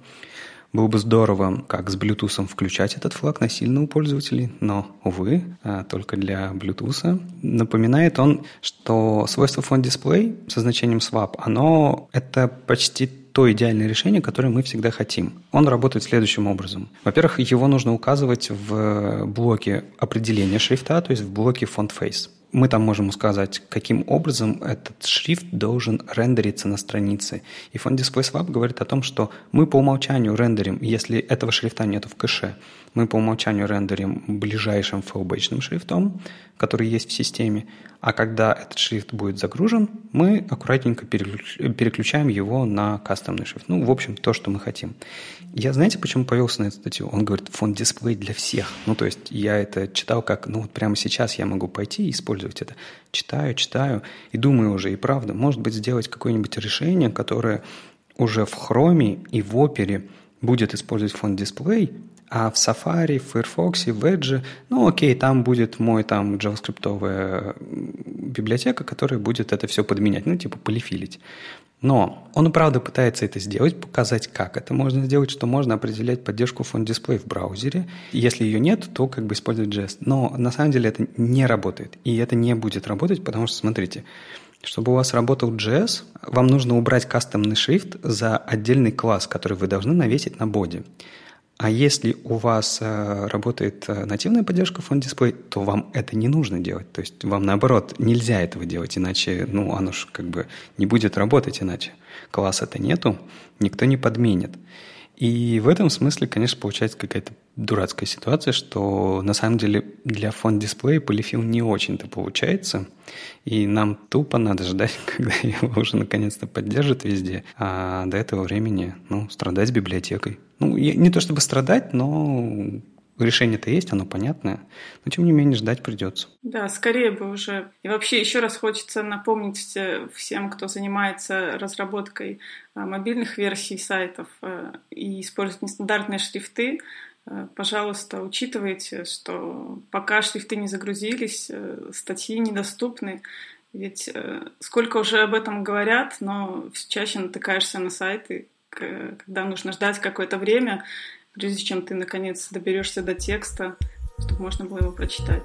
Было бы здорово, как с Bluetooth включать этот флаг насильно у пользователей, но, увы, только для Bluetooth. Напоминает он, что свойство font-display со значением swap, оно это почти то идеальное решение, которое мы всегда хотим. Он работает следующим образом. Во-первых, его нужно указывать в блоке определения шрифта, то есть в блоке font-face. Мы там можем указать, каким образом этот шрифт должен рендериться на странице. И Font Display Swap говорит о том, что мы по умолчанию рендерим, если этого шрифта нет в кэше, мы по умолчанию рендерим ближайшим флбэчным шрифтом, который есть в системе, а когда этот шрифт будет загружен, мы аккуратненько переключаем его на кастомный шрифт. Ну, в общем, то, что мы хотим. Я, знаете, почему повелся на эту статью? Он говорит, Font Display для всех. Ну, то есть я это читал как, ну, вот прямо сейчас я могу пойти и использовать это. Читаю, читаю и думаю уже, и правда, может быть, сделать какое-нибудь решение, которое уже в Chrome и в Opera будет использовать фон-дисплей, а в Safari, в Firefox, в Edge, ну окей, там будет мой там джаваскриптовая библиотека, которая будет это все подменять, ну типа полифилить. Но он и правда пытается это сделать, показать, как это можно сделать, что можно определять поддержку фон-дисплей в браузере. Если ее нет, то как бы использовать джест. Но на самом деле это не работает. И это не будет работать, потому что, смотрите, чтобы у вас работал джей эс, вам нужно убрать кастомный шрифт за отдельный класс, который вы должны навесить на боди. А если у вас э, работает э, нативная поддержка фон-дисплей, то вам это не нужно делать. То есть вам, наоборот, нельзя этого делать, иначе ну, оно ж как бы не будет работать иначе. Класса-то нету, никто не подменит. И в этом смысле, конечно, получается какая-то дурацкая ситуация, что на самом деле для фон-дисплея полифил не очень-то получается, и нам тупо надо ждать, когда его уже наконец-то поддержат везде, а до этого времени ну, страдать с библиотекой. Ну, не то чтобы страдать, но решение-то есть, оно понятное, но тем не менее ждать придется. Да, скорее бы уже. И вообще еще раз хочется напомнить всем, кто занимается разработкой мобильных версий сайтов и использует нестандартные шрифты, пожалуйста, учитывайте, что пока шрифты не загрузились, статьи недоступны. Ведь сколько уже об этом говорят, но чаще натыкаешься на сайты, когда нужно ждать какое-то время, прежде чем ты, наконец, доберешься до текста, чтобы можно было его прочитать.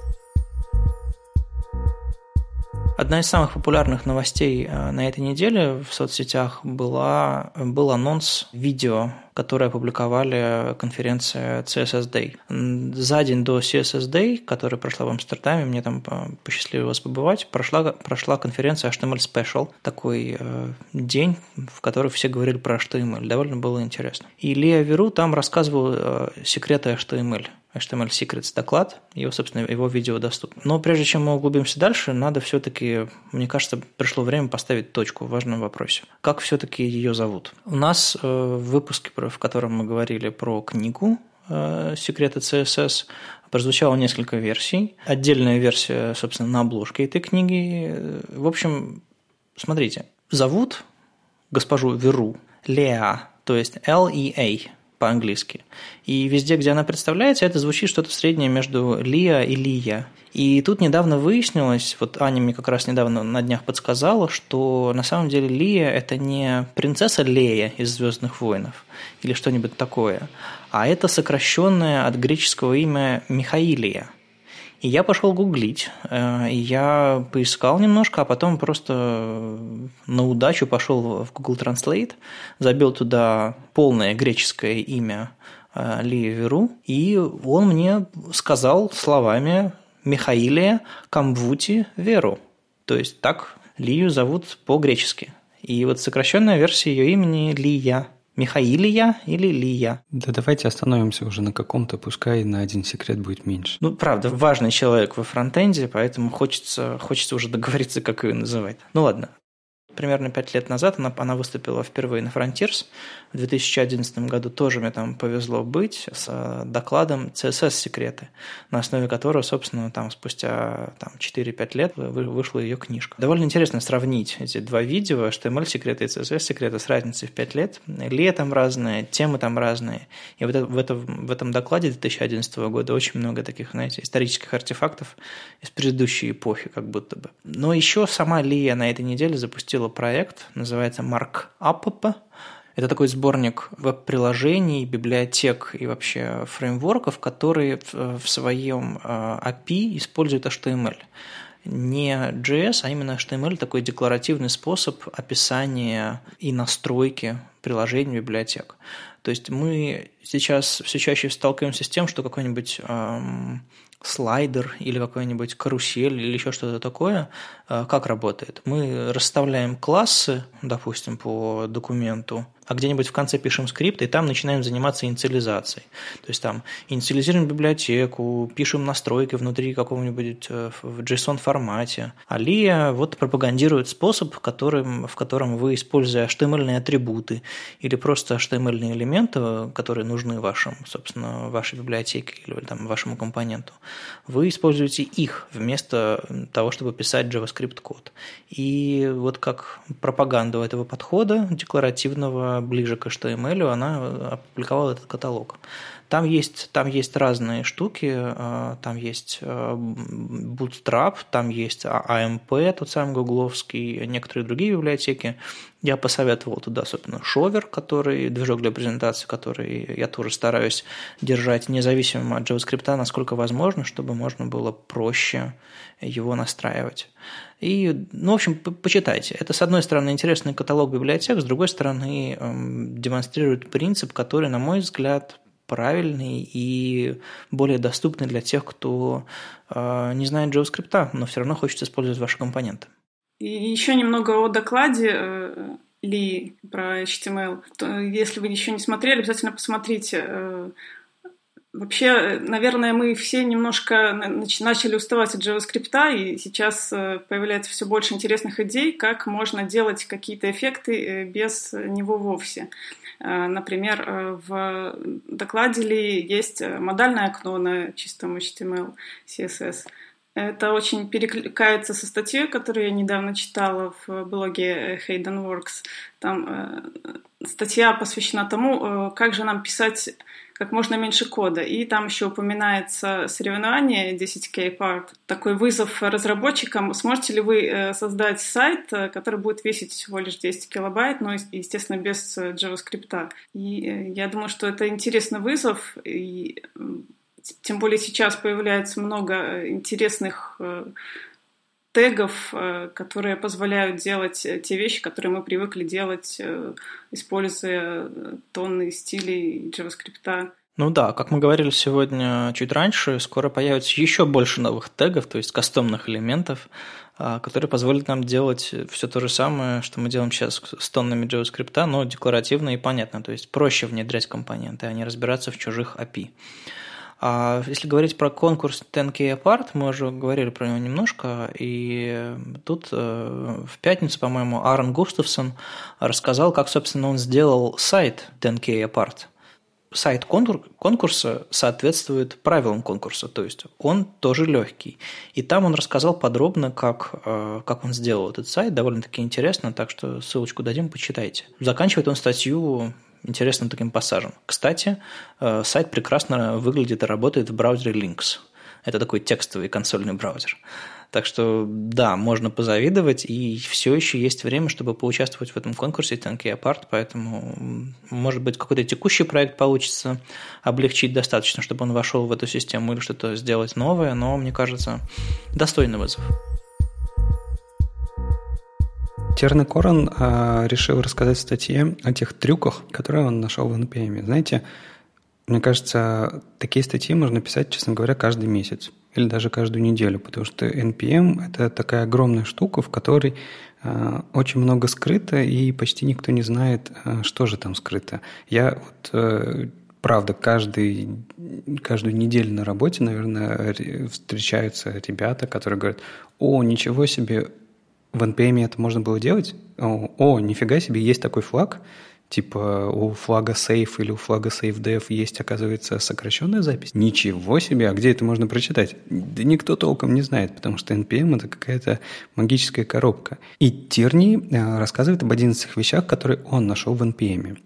Одна из самых популярных новостей на этой неделе в соцсетях была, был анонс видео, которое опубликовали конференция си эс эс Day. За день до си эс эс Day, которая прошла в Амстердаме, мне там посчастливилось побывать, прошла, прошла конференция эйч ти эм эл Special, такой э, день, в который все говорили про эйч ти эм эл. Довольно было интересно. И Лия Веру там рассказывала э, секреты эйч ти эм эл. эйч ти эм эл Secrets доклад, его, собственно, его видео доступно. Но прежде чем мы углубимся дальше, надо все-таки, мне кажется, пришло время поставить точку в важном вопросе. Как все-таки ее зовут? У нас э, в выпуске, в котором мы говорили про книгу э, «Секреты си эс эс», прозвучало несколько версий. Отдельная версия, собственно, на обложке этой книги. В общем, смотрите. Зовут госпожу Веру Леа, то есть L-E-A по-английски. И везде, где она представляется, это звучит что-то среднее между Лия и Лия. И тут недавно выяснилось, вот Аня мне как раз недавно на днях подсказала, что на самом деле Лия – это не принцесса Лея из «Звездных войнов» или что-нибудь такое, а это сокращенное от греческого имя Михаилия. И я пошел гуглить, и я поискал немножко, а потом просто на удачу пошел в Google Translate, забил туда полное греческое имя Лии Веру, и он мне сказал словами «Михаилия Камбвути Веру». То есть так Лию зовут по-гречески. И вот сокращенная версия ее имени Лия. Михаилия или Лия? Да давайте остановимся уже на каком-то, пускай на один секрет будет меньше. Ну, правда, важный человек во фронтенде, поэтому хочется, хочется уже договориться, как ее называть. Ну, ладно. Примерно пять лет назад она, она выступила впервые на Frontiers. В две тысячи одиннадцатом году тоже мне там повезло быть с докладом «си эс эс-секреты», на основе которого, собственно, там спустя там, четыре-пять лет вышла ее книжка. Довольно интересно сравнить эти два видео, эйч ти эм эл-секреты и си эс эс-секреты, с разницей в пять лет. Лея там разные, темы там разные. И вот это, в, это, в этом докладе две тысячи одиннадцатого года очень много таких, знаете, исторических артефактов из предыдущей эпохи как будто бы. Но еще сама Лея на этой неделе запустила проект, называется Markup. Это такой сборник веб-приложений, библиотек и вообще фреймворков, которые в своем эй пи ай используют эйч ти эм эл. Не джей эс, а именно эйч ти эм эл – такой декларативный способ описания и настройки приложений, библиотек. То есть мы сейчас все чаще сталкиваемся с тем, что какой-нибудь эм, слайдер или какой-нибудь карусель или еще что-то такое, э, как работает. Мы расставляем классы, допустим, по документу, а где-нибудь в конце пишем скрипт, и там начинаем заниматься инициализацией. То есть там инициализируем библиотеку, пишем настройки внутри какого-нибудь э, в JSON-формате. А Лия вот пропагандирует способ, которым, в котором вы, используя эйч ти эм эль-ные атрибуты или просто эйч ти эм эль-ные элементы, элементы, которые нужны вашим, собственно, вашей библиотеке или там, вашему компоненту, вы используете их вместо того, чтобы писать JavaScript-код. И вот как пропаганду этого подхода, декларативного, ближе к эйч ти эм эль, она опубликовала этот каталог. Там есть, там есть разные штуки, там есть Bootstrap, там есть эй эм пи, тот самый гугловский, некоторые другие библиотеки. Я посоветовал туда, собственно, Шовер, который, движок для презентации, который я тоже стараюсь держать независимо от JavaScript, насколько возможно, чтобы можно было проще его настраивать. И, ну, в общем, по- почитайте. Это, с одной стороны, интересный каталог библиотек, с другой стороны, эм, демонстрирует принцип, который, на мой взгляд, правильный и более доступный для тех, кто э, не знает JavaScript, но все равно хочет использовать ваши компоненты. И еще немного о докладе э, Ли про эйч ти эм эл. Если вы еще не смотрели, обязательно посмотрите. Э, вообще, наверное, мы все немножко начали уставать от JavaScript, и сейчас появляется все больше интересных идей, как можно делать какие-то эффекты без него вовсе. Например, в докладе Ли есть модальное окно на чистом эйч ти эм эл, си эс эс. Это очень перекликается со статьей, которую я недавно читала в блоге HeydenWorks. Там статья посвящена тому, как же нам писать как можно меньше кода. И там еще упоминается соревнование десять кей Apart. Такой вызов разработчикам. Сможете ли вы создать сайт, который будет весить всего лишь десять килобайт, но, естественно, без JavaScript. И я думаю, что это интересный вызов. И тем более сейчас появляется много интересных тегов, которые позволяют делать те вещи, которые мы привыкли делать, используя тонны стилей JavaScript. Ну да, как мы говорили сегодня чуть раньше, скоро появится еще больше новых тегов, то есть кастомных элементов, которые позволят нам делать все то же самое, что мы делаем сейчас с тоннами JavaScript, но декларативно и понятно, то есть проще внедрять компоненты, а не разбираться в чужих эй пи ай. А если говорить про конкурс десять кей Apart, мы уже говорили про него немножко, и тут в пятницу, по-моему, Аарон Густавсон рассказал, как, собственно, он сделал сайт десять кей Apart. Сайт конкурса соответствует правилам конкурса, то есть он тоже легкий. И там он рассказал подробно, как, как он сделал этот сайт, довольно-таки интересно, так что ссылочку дадим, почитайте. Заканчивает он статью интересным таким пассажем. Кстати, сайт прекрасно выглядит и работает в браузере Lynx. Это такой текстовый консольный браузер. Так что, да, можно позавидовать, и все еще есть время, чтобы поучаствовать в этом конкурсе десять кей Apart, поэтому, может быть, какой-то текущий проект получится облегчить достаточно, чтобы он вошел в эту систему или что-то сделать новое, но, мне кажется, достойный вызов. Терне Корен э, решил рассказать в статье о тех трюках, которые он нашел в эн пи эм. Знаете, мне кажется, такие статьи можно писать, честно говоря, каждый месяц или даже каждую неделю, потому что эн пи эм – это такая огромная штука, в которой э, очень много скрыто, и почти никто не знает, э, что же там скрыто. Я вот, э, правда, каждый, каждую неделю на работе, наверное, встречаются ребята, которые говорят: «О, ничего себе! В эн пи эм это можно было делать? О, о, нифига себе, есть такой флаг». Типа у флага сейф или у флага сейф-деф есть, оказывается, сокращенная запись. Ничего себе, а где это можно прочитать? Да никто толком не знает, потому что эн пи эм – это какая-то магическая коробка. И Тирни рассказывает об одиннадцати вещах, которые он нашел в эн пи эм.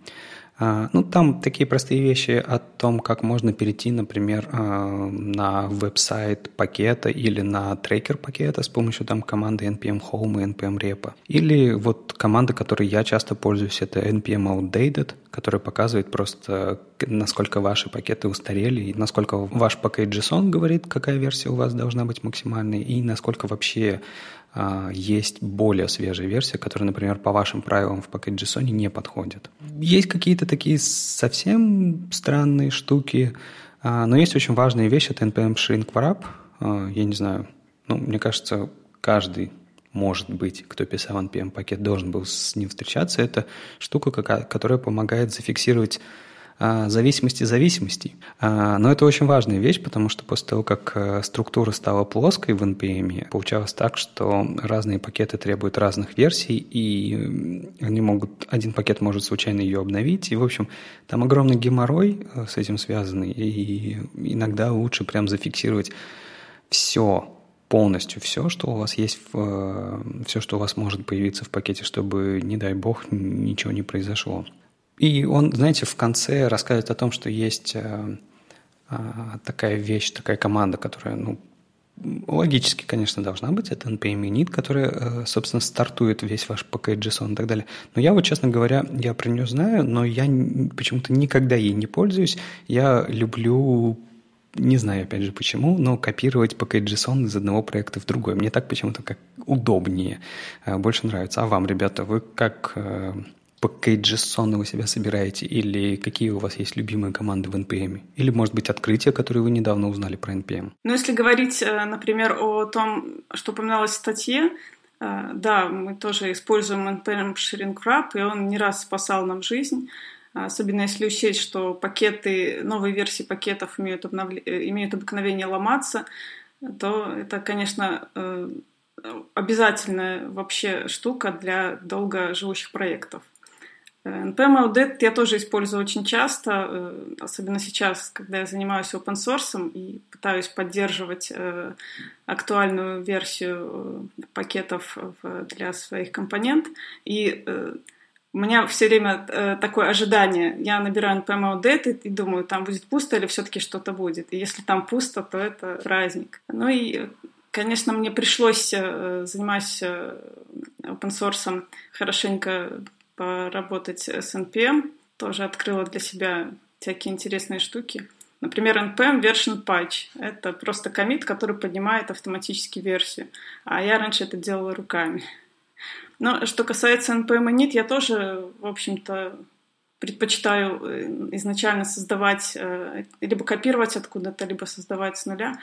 Ну, там такие простые вещи о том, как можно перейти, например, на веб-сайт пакета или на трекер пакета с помощью там команды npm-home и npm-repo. Или вот команда, которой я часто пользуюсь, это npm-audit, которая показывает просто, насколько ваши пакеты устарели, и насколько ваш пакет JSON говорит, какая версия у вас должна быть максимальной, и насколько вообще есть более свежие версии, которые, например, по вашим правилам в пакет JSON не подходят. Есть какие-то такие совсем странные штуки, но есть очень важные вещи. Это npm-shrinkwrap. Я не знаю, ну, мне кажется, каждый, может быть, кто писал npm-пакет, должен был с ним встречаться. Это штука, которая помогает зафиксировать зависимости зависимостей. Но это очень важная вещь, потому что после того, как структура стала плоской в эн пи эм, получалось так, что разные пакеты требуют разных версий, и они могут, один пакет может случайно ее обновить. И, в общем, там огромный геморрой с этим связанный, и иногда лучше прям зафиксировать все, полностью все, что у вас есть, все, что у вас может появиться в пакете, чтобы, не дай бог, ничего не произошло. И он, знаете, в конце рассказывает о том, что есть э, э, такая вещь, такая команда, которая, ну, логически, конечно, должна быть. Это npm-init, которая, э, собственно, стартует весь ваш пакет JSON и так далее. Но я вот, честно говоря, я про нее знаю, но я почему-то никогда ей не пользуюсь. Я люблю, не знаю, опять же, почему, но копировать пакет JSON из одного проекта в другой. Мне так почему-то как удобнее, э, больше нравится. А вам, ребята, вы как... Э, пакет JSON вы себя собираете, или какие у вас есть любимые команды в эн пи эм, или, может быть, открытия, которые вы недавно узнали про эн пи эм? Ну, если говорить, например, о том, что упоминалось в статье, да, мы тоже используем npm-shrinkwrap, и он не раз спасал нам жизнь, особенно если учесть, что пакеты, новые версии пакетов имеют, обновле... имеют обыкновение ломаться, то это, конечно, обязательная вообще штука для долгоживущих проектов. npm-audit я тоже использую очень часто, особенно сейчас, когда я занимаюсь open-source и пытаюсь поддерживать актуальную версию пакетов для своих компонент. И у меня все время такое ожидание. Я набираю npm-audit и думаю, там будет пусто или все-таки что-то будет. И если там пусто, то это праздник. Ну и... Конечно, мне пришлось, занимаясь open-source, хорошенько поработать с npm. Тоже открыла для себя всякие интересные штуки. Например, npm version patch — это просто коммит, который поднимает автоматически версию. А я раньше это делала руками. Но что касается npm-init, я тоже, в общем-то, предпочитаю изначально создавать, либо копировать откуда-то, либо создавать с нуля.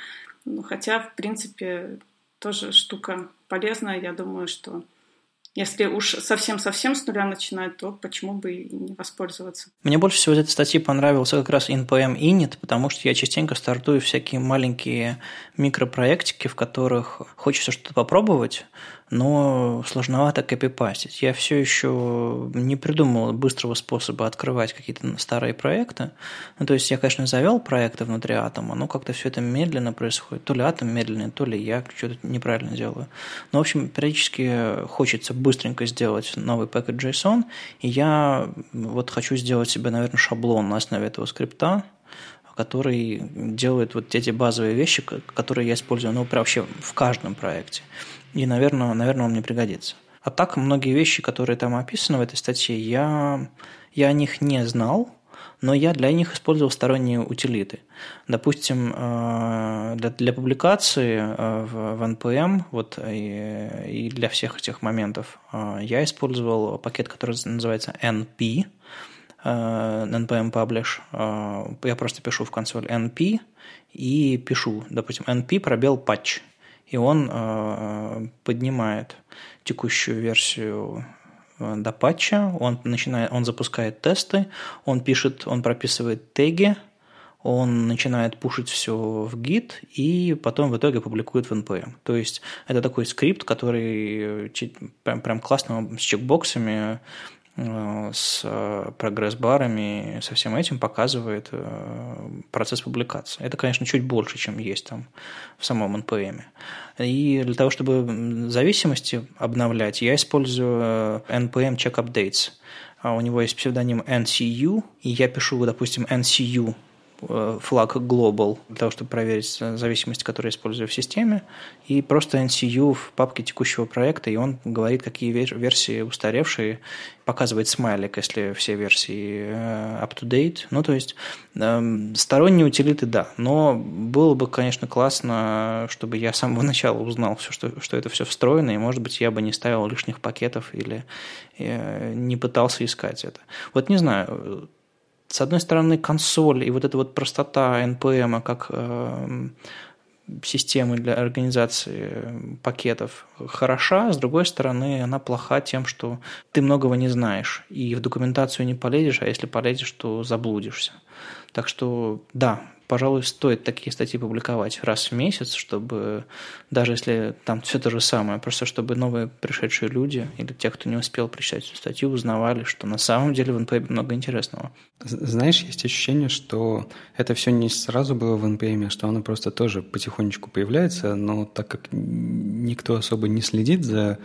Ну, хотя, в принципе, тоже штука полезная. Я думаю, что если уж совсем-совсем с нуля начинать, то почему бы и не воспользоваться. Мне больше всего из этой статьи понравился как раз npm-init, потому что я частенько стартую всякие маленькие микропроектики, в которых хочется что-то попробовать, но сложновато копипастить. Я все еще не придумал быстрого способа открывать какие-то старые проекты. Ну, то есть я, конечно, завел проекты внутри Атома, но как-то все это медленно происходит. То ли Атом медленный, то ли я что-то неправильно делаю. Но, в общем, периодически хочется быстренько сделать новый пакет JSON, и я вот хочу сделать себе, наверное, шаблон на основе этого скрипта, который делает вот эти базовые вещи, которые я использую, ну, вообще в каждом проекте. И, наверное, наверное, он мне пригодится. А так, многие вещи, которые там описаны в этой статье, я, я о них не знал, но я для них использовал сторонние утилиты. Допустим, для, для публикации в, в npm вот, и, и для всех этих моментов я использовал пакет, который называется np, npm publish. Я просто пишу в консоль np и пишу, допустим, np пробел patch. И он э, поднимает текущую версию до патча, он, начинает, он запускает тесты, он пишет, он прописывает теги, он начинает пушить все в Git и потом в итоге публикует в npm. То есть это такой скрипт, который прям, прям классно с чекбоксами, с прогресс-барами, со всем этим показывает процесс публикации. Это, конечно, чуть больше, чем есть там в самом npm. И для того, чтобы зависимости обновлять, я использую npm check updates. У него есть псевдоним ncu, и я пишу, допустим, ncu флаг global для того, чтобы проверить зависимости, которые я использую в системе, и просто ncu в папке текущего проекта, и он говорит, какие версии устаревшие, показывает смайлик, если все версии up-to-date. Ну, то есть, э, сторонние утилиты, да, но было бы, конечно, классно, чтобы я с самого начала узнал, все, что, что это все встроено, и, может быть, я бы не ставил лишних пакетов или э, не пытался искать это. Вот не знаю, с одной стороны, консоль и вот эта вот простота npm как э, системы для организации пакетов хороша, с другой стороны, она плоха тем, что ты многого не знаешь и в документацию не полезешь, а если полезешь, то заблудишься. Так что, да, пожалуй, стоит такие статьи публиковать раз в месяц, чтобы, даже если там все то же самое, просто чтобы новые пришедшие люди или те, кто не успел прочитать эту статью, узнавали, что на самом деле в npm много интересного. Знаешь, есть ощущение, что это все не сразу было в npm, а что оно просто тоже потихонечку появляется, но так как никто особо не следит за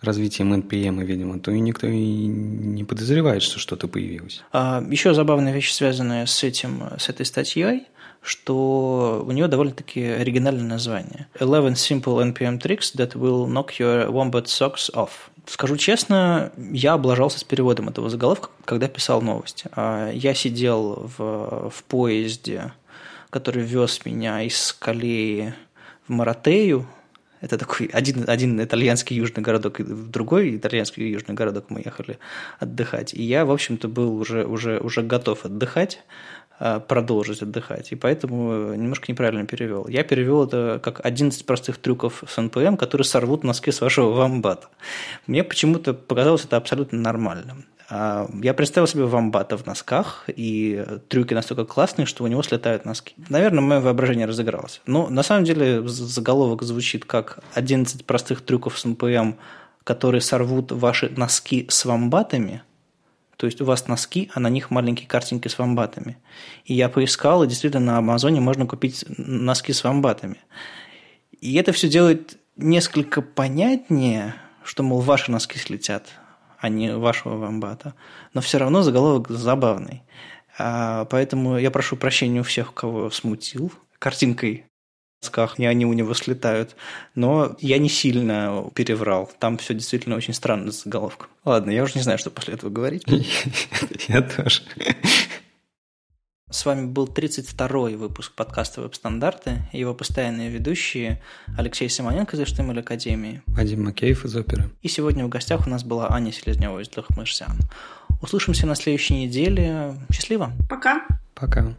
развитием npm, видимо, то и никто и не подозревает, что что-то появилось. А, еще забавная вещь, связанная с этим, с этой статьей, что у нее довольно-таки оригинальное название. eleven simple npm tricks that will knock your wombat socks off. Скажу честно, я облажался с переводом этого заголовка, когда писал новость. Я сидел в, в поезде, который вез меня из Калеи в Маратею. Это такой один, один итальянский южный городок, в другой итальянский южный городок мы ехали отдыхать. И я, в общем-то, был уже, уже, уже готов отдыхать, продолжить отдыхать, и поэтому немножко неправильно перевел. Я перевел это как одиннадцать простых трюков с npm, которые сорвут носки с вашего вомбата. Мне почему-то показалось это абсолютно нормальным. Я представил себе вомбата в носках, и трюки настолько классные, что у него слетают носки. Наверное, мое воображение разыгралось. Но на самом деле заголовок звучит как одиннадцать простых трюков с npm, которые сорвут ваши носки с вомбатами. То есть у вас носки, а на них маленькие картинки с вомбатами. И я поискал, и действительно на Амазоне можно купить носки с вомбатами. И это все делает несколько понятнее, что, мол, ваши носки слетят, а не вашего вомбата. Но все равно заголовок забавный. Поэтому я прошу прощения у всех, кого смутил картинкой. И они у него слетают. Но я не сильно переврал. Там все действительно очень странно с заголовком. Ладно, я уже не знаю, что после этого говорить. Я тоже. С вами был тридцать второй выпуск подкаста «Веб-стандарты» и его постоянные ведущие Алексей Симоненко из «Штимель Академии», Вадим Макеев из «Оперы». И сегодня в гостях у нас была Аня Селезнева из «Злых марсиан». Услышимся на следующей неделе. Счастливо! Пока! Пока!